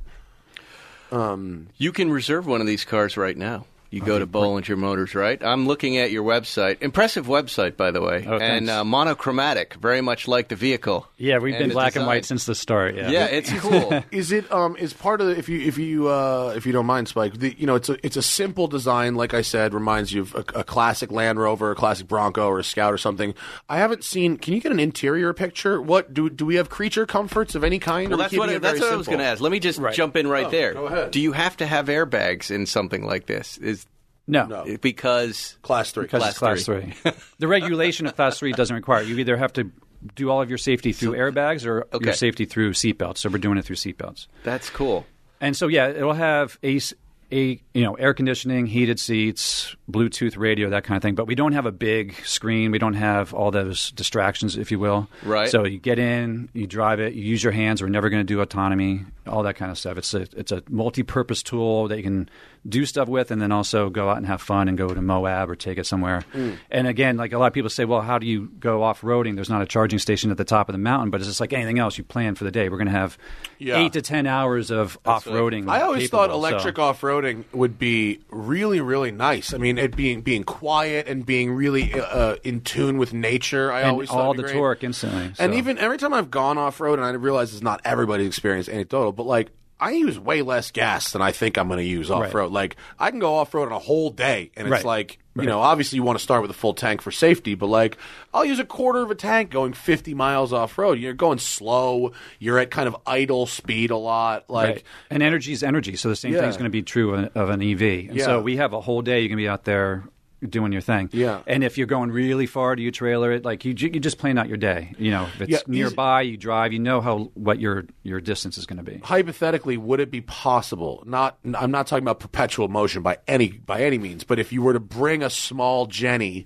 Um, you can reserve one of these cars right now. You go to Bollinger Motors, right? I'm looking at your website. Impressive website, by the way. Oh, and uh, monochromatic, very much like the vehicle. Yeah, we've and been black design. and white since the start. Yeah, yeah it's cool. Is it um, is part of the, if you if you uh, if you don't mind, Spike? The, you know, it's a it's a simple design. Like I said, reminds you of a, a classic Land Rover, a classic Bronco, or a Scout, or something. I haven't seen. Can you get an interior picture? What do do we have creature comforts of any kind? Well, that's what I, that's what simple? I was going to ask. Let me just right. jump in right oh, there. Go ahead. Do you have to have airbags in something like this? Is No. no, because class three. Because class, class three. three. The regulation of class three doesn't require it. You either have to do all of your safety through so, airbags or okay. your safety through seatbelts. So we're doing it through seatbelts. That's cool. And so yeah, it'll have a, a you know air conditioning, heated seats, Bluetooth radio, that kind of thing. But we don't have a big screen. We don't have all those distractions, if you will. Right. So you get in, you drive it, you use your hands. We're never going to do autonomy. All that kind of stuff. It's a it's a multi-purpose tool that you can do stuff with, and then also go out and have fun and go to Moab or take it somewhere. Mm. And again, like a lot of people say, well, how do you go off-roading? There's not a charging station at the top of the mountain, but it's just like anything else. You plan for the day. We're going to have yeah. eight to ten hours of That's off-roading. Right. I always capable, thought electric so. off-roading would be really, really nice. I mean, it being being quiet and being really uh, in tune with nature. I and always all thought all the great. torque instantly. So. And even every time I've gone off-road, and I realize it's not everybody's experience anecdotal. But like I use way less gas than I think I'm going to use off-road. Right. Like I can go off-road on a whole day and it's right. like, you right. know, obviously you want to start with a full tank for safety, but like I'll use a quarter of a tank going fifty miles off-road. You're going slow. You're at kind of idle speed a lot. Like right. And energy is energy. So the same yeah. thing is going to be true of an E V. And yeah. so we have a whole day you can be out there doing your thing. Yeah. And if you're going really far, do you trailer it? Like you you just plan out your day. You know, if it's yeah, nearby, you drive, you know how what your your distance is going to be. Hypothetically, would it be possible? Not I'm not talking about perpetual motion by any by any means, but if you were to bring a small Jenny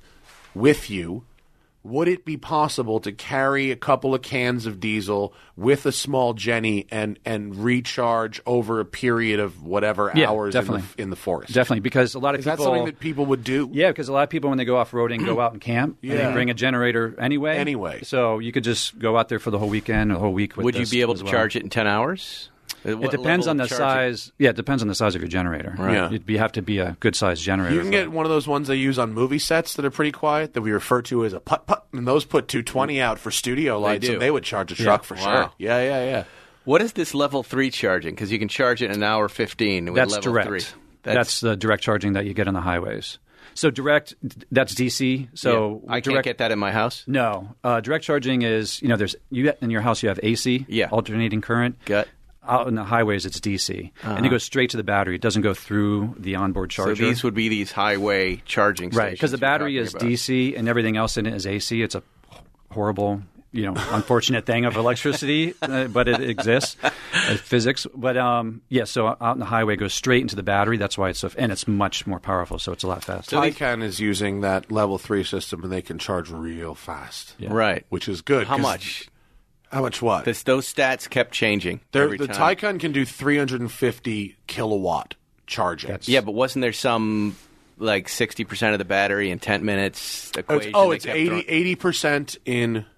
with you, would it be possible to carry a couple of cans of diesel with a small Jenny and, and recharge over a period of whatever yeah, hours in the, in the forest? Definitely, because a lot of Is people... Is that something that people would do? Yeah, because a lot of people, when they go off-roading, go out and camp, yeah. and they bring a generator anyway. Anyway. So you could just go out there for the whole weekend or the whole week with Would you be able to well. charge it in ten hours? It depends on the size. Yeah, it depends on the size of your generator. Right. Yeah. You'd be, have to be a good size generator. You can get one of those ones they use on movie sets that are pretty quiet that we refer to as a putt putt, and those put two twenty out for studio lights, and they would charge a truck yeah. for wow. sure. Yeah, yeah, yeah. What is this level three charging? Because you can charge it in an hour fifteen with that's level direct. three. That's, that's the direct charging that you get on the highways. So direct, that's D C. So yeah, I direct, can't get that in my house? No. Uh, direct charging is, you know, there's you in your house you have A C, yeah. alternating current. Got Out in the highways, it's D C. Uh-huh. And it goes straight to the battery. It doesn't go through the onboard charger. So these would be these highway charging stations. Right, because the battery is about. D C and everything else in it is A C. It's a horrible, you know, unfortunate thing of electricity, uh, but it exists. It's physics. But, um, yeah, so out on the highway, it goes straight into the battery. That's why it's so – and it's much more powerful, so it's a lot faster. Taycan is using that level three system, and they can charge real fast. Yeah. Right. Which is good. How much? How much what? This, those stats kept changing there, every the time. The Taycan can do three hundred fifty kilowatt charging. That's, yeah, but wasn't there some like sixty percent of the battery in ten minutes equation? Oh, it's, oh, it's eighty percent in –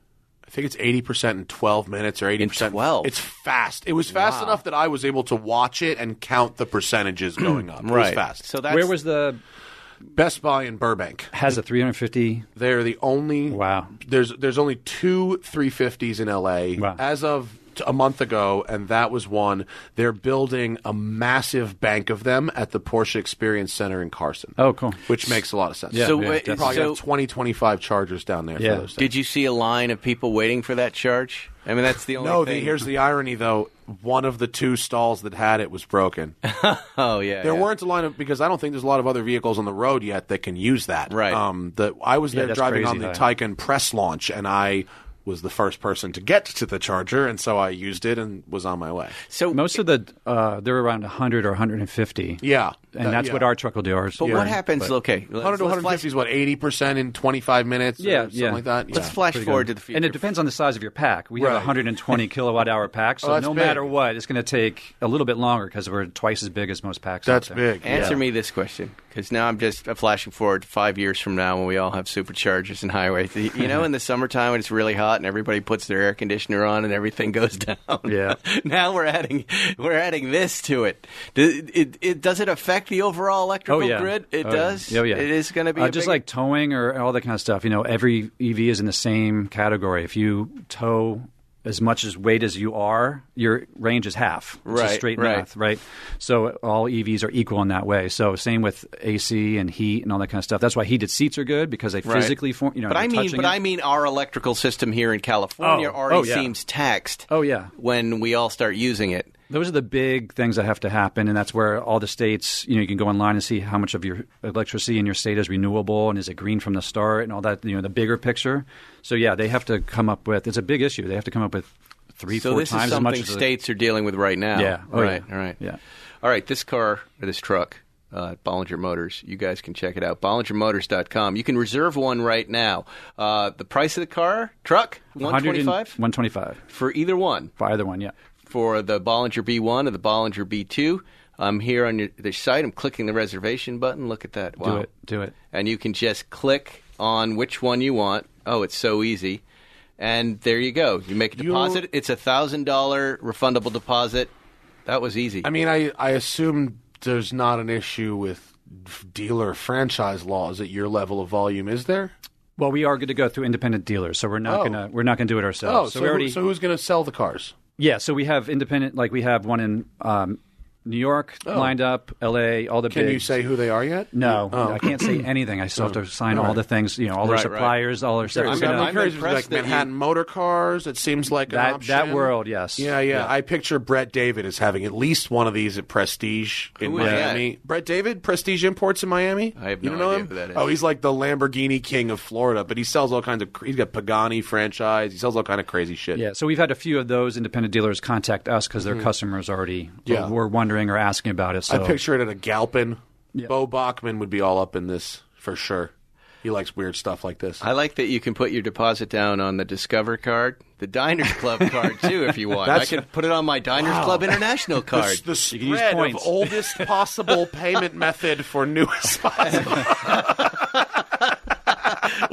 I think it's eighty percent in twelve minutes or eighty percent. In twelve? It's fast. It was fast wow. enough that I was able to watch it and count the percentages going up. Right. It was fast. So that's, where was the – Best Buy in Burbank has a three fifty. They're the only. Wow. There's there's only two three fifties in L A Wow. As of a month ago, and that was one. They're building a massive bank of them at the Porsche Experience Center in Carson. Oh, cool. Which makes a lot of sense. Yeah, so yeah, you probably so, have twenty, twenty-five chargers down there yeah. for those things. Did you see a line of people waiting for that charge? I mean, that's the only no, thing. No, here's the irony, though. One of the two stalls that had it was broken. oh, yeah. There yeah. weren't a line of, because I don't think there's a lot of other vehicles on the road yet that can use that. Right. Um, the, I was there yeah, driving crazy, on the though. Taycan press launch, and I was the first person to get to the charger, and so I used it and was on my way. So most of the uh, – they're around one hundred or one fifty. Yeah. And that, that's yeah. what our truck will do. Ours, but yeah. what happens – okay. one hundred to one fifty is what, eighty percent in twenty-five minutes yeah, or something yeah. like that? Yeah. Let's flash Pretty forward good. to the future. And it depends on the size of your pack. We right. have a one hundred twenty kilowatt hour pack, so oh, no big. matter what, it's going to take a little bit longer because we're twice as big as most packs. That's big. Answer yeah. me this question, because now I'm just flashing forward five years from now when we all have superchargers and highways. You know, in the summertime when it's really hot, and everybody puts their air conditioner on and everything goes down. Yeah. Now we're adding we're adding this to it. Does it, it, does it affect the overall electrical oh, yeah. grid? It oh, does? Yeah. Oh, yeah. It is going to be uh, just big... like towing or all that kind of stuff. You know, every E V is in the same category. If you tow as much as weight as you are, your range is half. Right. It's straight right. math, right? So all E Vs are equal in that way. So same with A C and heat and all that kind of stuff. That's why heated seats are good because they physically right. form. You know, but I mean, but it. I mean, our electrical system here in California oh. already oh, yeah. seems taxed. Oh yeah. When we all start using it. Those are the big things that have to happen, and that's where all the states, you know, you can go online and see how much of your electricity in your state is renewable and is it green from the start and all that, you know, the bigger picture. So, yeah, they have to come up with – it's a big issue. They have to come up with three, so four times as much. So this is something states the, are dealing with right now. Yeah. Oh, right, yeah. All right. Yeah. All right, this car or this truck uh, at Bollinger Motors, you guys can check it out, bollinger motors dot com. You can reserve one right now. Uh, the price of the car, truck, one hundred twenty-five dollars? one hundred twenty-five dollars. For either one? For either one, yeah. For the Bollinger B one or the Bollinger B two. I'm here on your, their site. I'm clicking the reservation button. Look at that. Wow. Do it. Do it. And you can just click on which one you want. Oh, it's so easy. And there you go. You make a deposit. You... It's a one thousand dollars refundable deposit. That was easy. I mean, I, I assume there's not an issue with dealer franchise laws at your level of volume, is there? Well, we are going to go through independent dealers, so we're not oh. going to we're not going to do it ourselves. Oh, so, so, we already... who, so who's going to sell the cars? Yeah, so we have independent, like we have one in um, New York oh. lined up, L A, all the big. Can bigs. You say who they are yet? No, oh. no I can't say anything. I still have to sign all, all right. the things, you know, all right, their suppliers, right. all their stuff. I'm, I'm, I'm impressed like that Manhattan he, Motor Cars, it seems like that, an option. That world, yes. Yeah, yeah, yeah. I picture Brett David as having at least one of these at Prestige in who Miami. Brett David, Prestige Imports in Miami? I have no you know idea him? Who that is. Oh, he's like the Lamborghini king of Florida, but he sells all kinds of, he's got Pagani franchise, he sells all kinds of crazy shit. Yeah, so we've had a few of those independent dealers contact us because their mm-hmm. customers already yeah. were wondering or asking about it. So. I picture it at a Galpin. Yeah. Bo Bachman would be all up in this for sure. He likes weird stuff like this. I like that you can put your deposit down on the Discover card, the Diners Club card, too, if you want. That's, I can put it on my Diners wow. Club International card. The, the spread of oldest possible payment method for newest possible.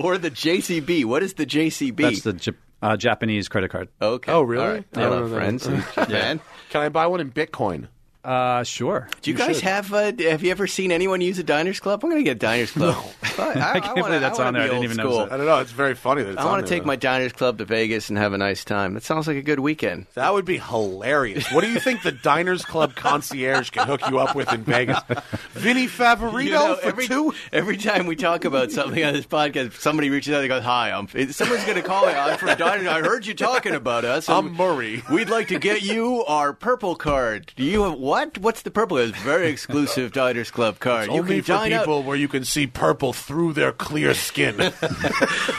Or the J C B. What is the J C B? That's the J- uh, Japanese credit card. Okay. Oh, really? All right. I love friends in Japan. Can I buy one in Bitcoin? Uh, sure. Do you, you guys should. have? A, have you ever seen anyone use a Diners Club? I'm going to get a Diners Club. No. I, I, I can't wanna, believe that's on there. I didn't even know. I don't know. It's very funny that it's I want to take though. my Diners Club to Vegas and have a nice time. That sounds like a good weekend. That would be hilarious. What do you think the Diners Club concierge can hook you up with in Vegas? Vinny Favorito you know, for every, two? Every time we talk about something on this podcast, somebody reaches out and goes, hi, I'm, someone's going to call me. I'm from Diners. I heard you talking about us. I'm Murray. We'd like to get you our purple card. Do you have what? What's the purple? It's very exclusive Diners Club card. It's you only for people out. Where you can see purple through their clear skin.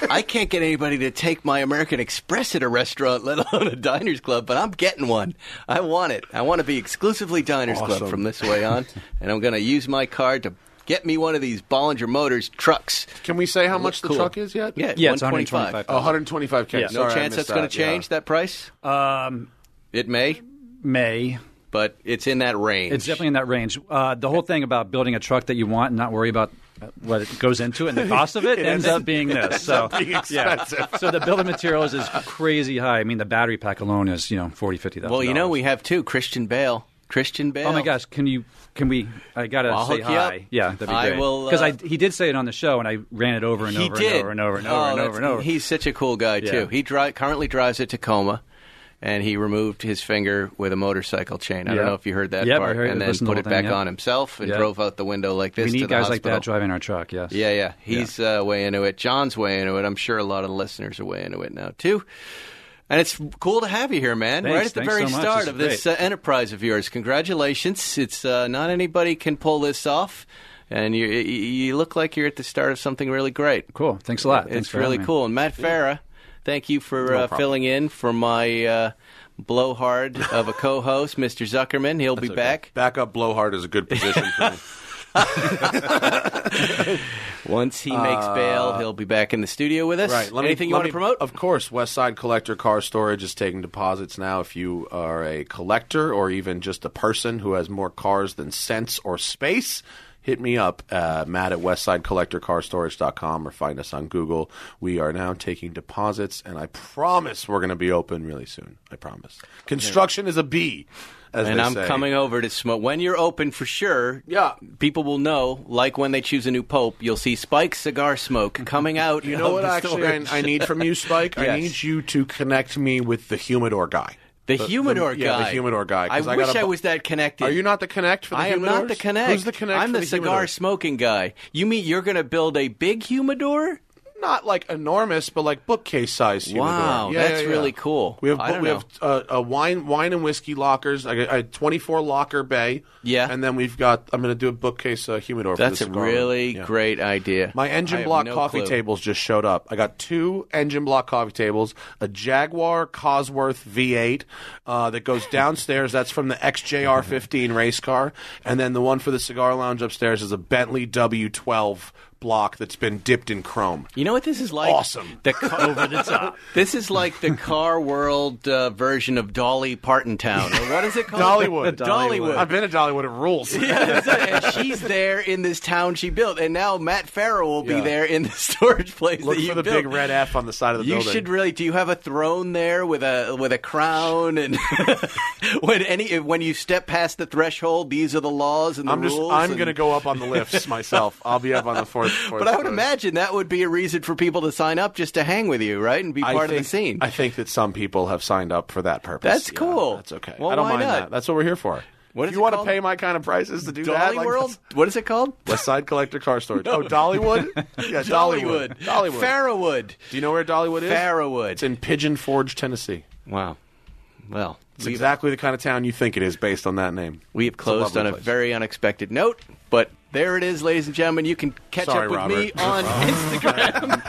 I can't get anybody to take my American Express at a restaurant, let alone a Diners Club, but I'm getting one. I want it. I want to be exclusively Diners awesome. Club from this way on, and I'm going to use my card to get me one of these Bollinger Motors trucks. Can we say how it much the cool. truck is yet? Yeah, yeah, one twenty-five. It's one twenty-five. one twenty-five K. Yeah. No Sorry, chance that's that. going to change yeah. that price? Um, it may? May. But it's in that range. It's definitely in that range. Uh, the whole thing about building a truck that you want and not worry about what it goes into it and the cost of it, it ends, ends up being this. So, yeah. So the bill of materials is crazy high. I mean, the battery pack alone is, you know, forty thousand dollars, fifty thousand dollars. Well, you know, we have two. Christian Bale. Christian Bale. Oh, my gosh. Can you – can we – I got to well, say hi. Yeah, that'd be I great. Because uh, he did say it on the show, and I ran it over and over did. and over and over and oh, over and over and over. He's such a cool guy, yeah. too. He dri- currently drives a Tacoma. And he removed his finger with a motorcycle chain. I yep. don't know if you heard that yep, part. I heard, and then put it thing, back yep. on himself and yep. drove out the window like this. We need to the guys hospital. Like that driving our truck, yes. Yeah, yeah. He's yeah. Uh, way into it. John's way into it. I'm sure a lot of the listeners are way into it now, too. And it's cool to have you here, man. Thanks, right at the very so start of this uh, enterprise of yours. Congratulations. It's uh, not anybody can pull this off. And you, you look like you're at the start of something really great. Cool. Thanks a lot. It's Thanks really cool. Me. And Matt Farah. Thank you for uh, no filling in for my uh, blowhard of a co-host, Mister Zuckerman. He'll That's be okay. back. Backup blowhard is a good position for me. Once he makes uh, bail, he'll be back in the studio with us. Right. Let Anything me, you want me, to promote? Of course. Westside Collector Car Storage is taking deposits now. If you are a collector or even just a person who has more cars than sense or space, hit me up, uh, Matt at westside collector car storage dot com, or find us on Google. We are now taking deposits, and I promise we're going to be open really soon. I promise. Construction is a B, as and they I'm say. Coming over to smoke. When you're open for sure, yeah. people will know, like when they choose a new pope, you'll see Spike Cigar Smoke coming out. You know what, actually, I, I need from you, Spike? yes. I need you to connect me with the humidor guy. The, the humidor the, yeah, guy. Yeah, the humidor guy. I, I wish gotta, I was that connected. Are you not the connect for the humidors? I am not the connect. Who's the connect I'm the, the cigar humidors? Smoking guy. You mean you're going to build a big humidor? Not like enormous, but like bookcase size humidor. Wow, yeah, that's yeah, yeah. really cool. We have I don't we know. have uh, a wine wine and whiskey lockers. I got a twenty-four locker bay. Yeah, and then we've got. I'm going to do a bookcase uh, humidor. That's for the a really yeah. great idea. My engine I block no coffee clue. tables just showed up. I got two engine block coffee tables, a Jaguar Cosworth V eight uh, that goes downstairs. That's from the X J R fifteen race car, and then the one for the cigar lounge upstairs is a Bentley W twelve. Block that's been dipped in chrome. You know what this is like? Awesome. The car, over the top. This is like the car world uh, version of Dolly Partontown. Or what is it called? Dollywood. Dollywood. Dollywood. I've been to Dollywood. It rules. Yeah, and she's there in this town she built. And now Matt Farah will be yeah. there in the storage place Look that you built. Look for the big red F on the side of the you building. You should really... Do you have a throne there with a with a crown? And when any when you step past the threshold, these are the laws and the I'm just, rules. I'm and... going to go up on the lifts myself. I'll be up on the fourth. But I would imagine that would be a reason for people to sign up just to hang with you, right, and be part I think, of the scene. I think that some people have signed up for that purpose. That's cool. Yeah, that's okay. Well, I don't mind not? that. That's what we're here for. What if you want called? to pay my kind of prices to do Dolly that? Dolly like World? That's... What is it called? West Side Collector Car Storage. no. Oh, Dollywood? Yeah, Dollywood. Dollywood. Farrowwood. Do you know where Dollywood is? Farrowwood. It's in Pigeon Forge, Tennessee. Wow. Well. It's exactly the kind of town you think it is based on that name. We have closed a on a place. very unexpected note, but... There it is, ladies and gentlemen. You can catch Sorry, up with Robert. me on Instagram.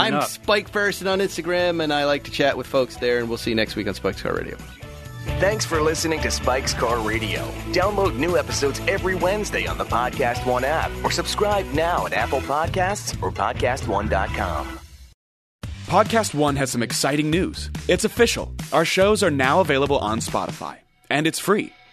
I'm up. Spike Feresten on Instagram, and I like to chat with folks there, and we'll see you next week on Spike's Car Radio. Thanks for listening to Spike's Car Radio. Download new episodes every Wednesday on the Podcast One app, or subscribe now at Apple Podcasts or podcast one dot com. Podcast One has some exciting news. It's official. Our shows are now available on Spotify, and it's free.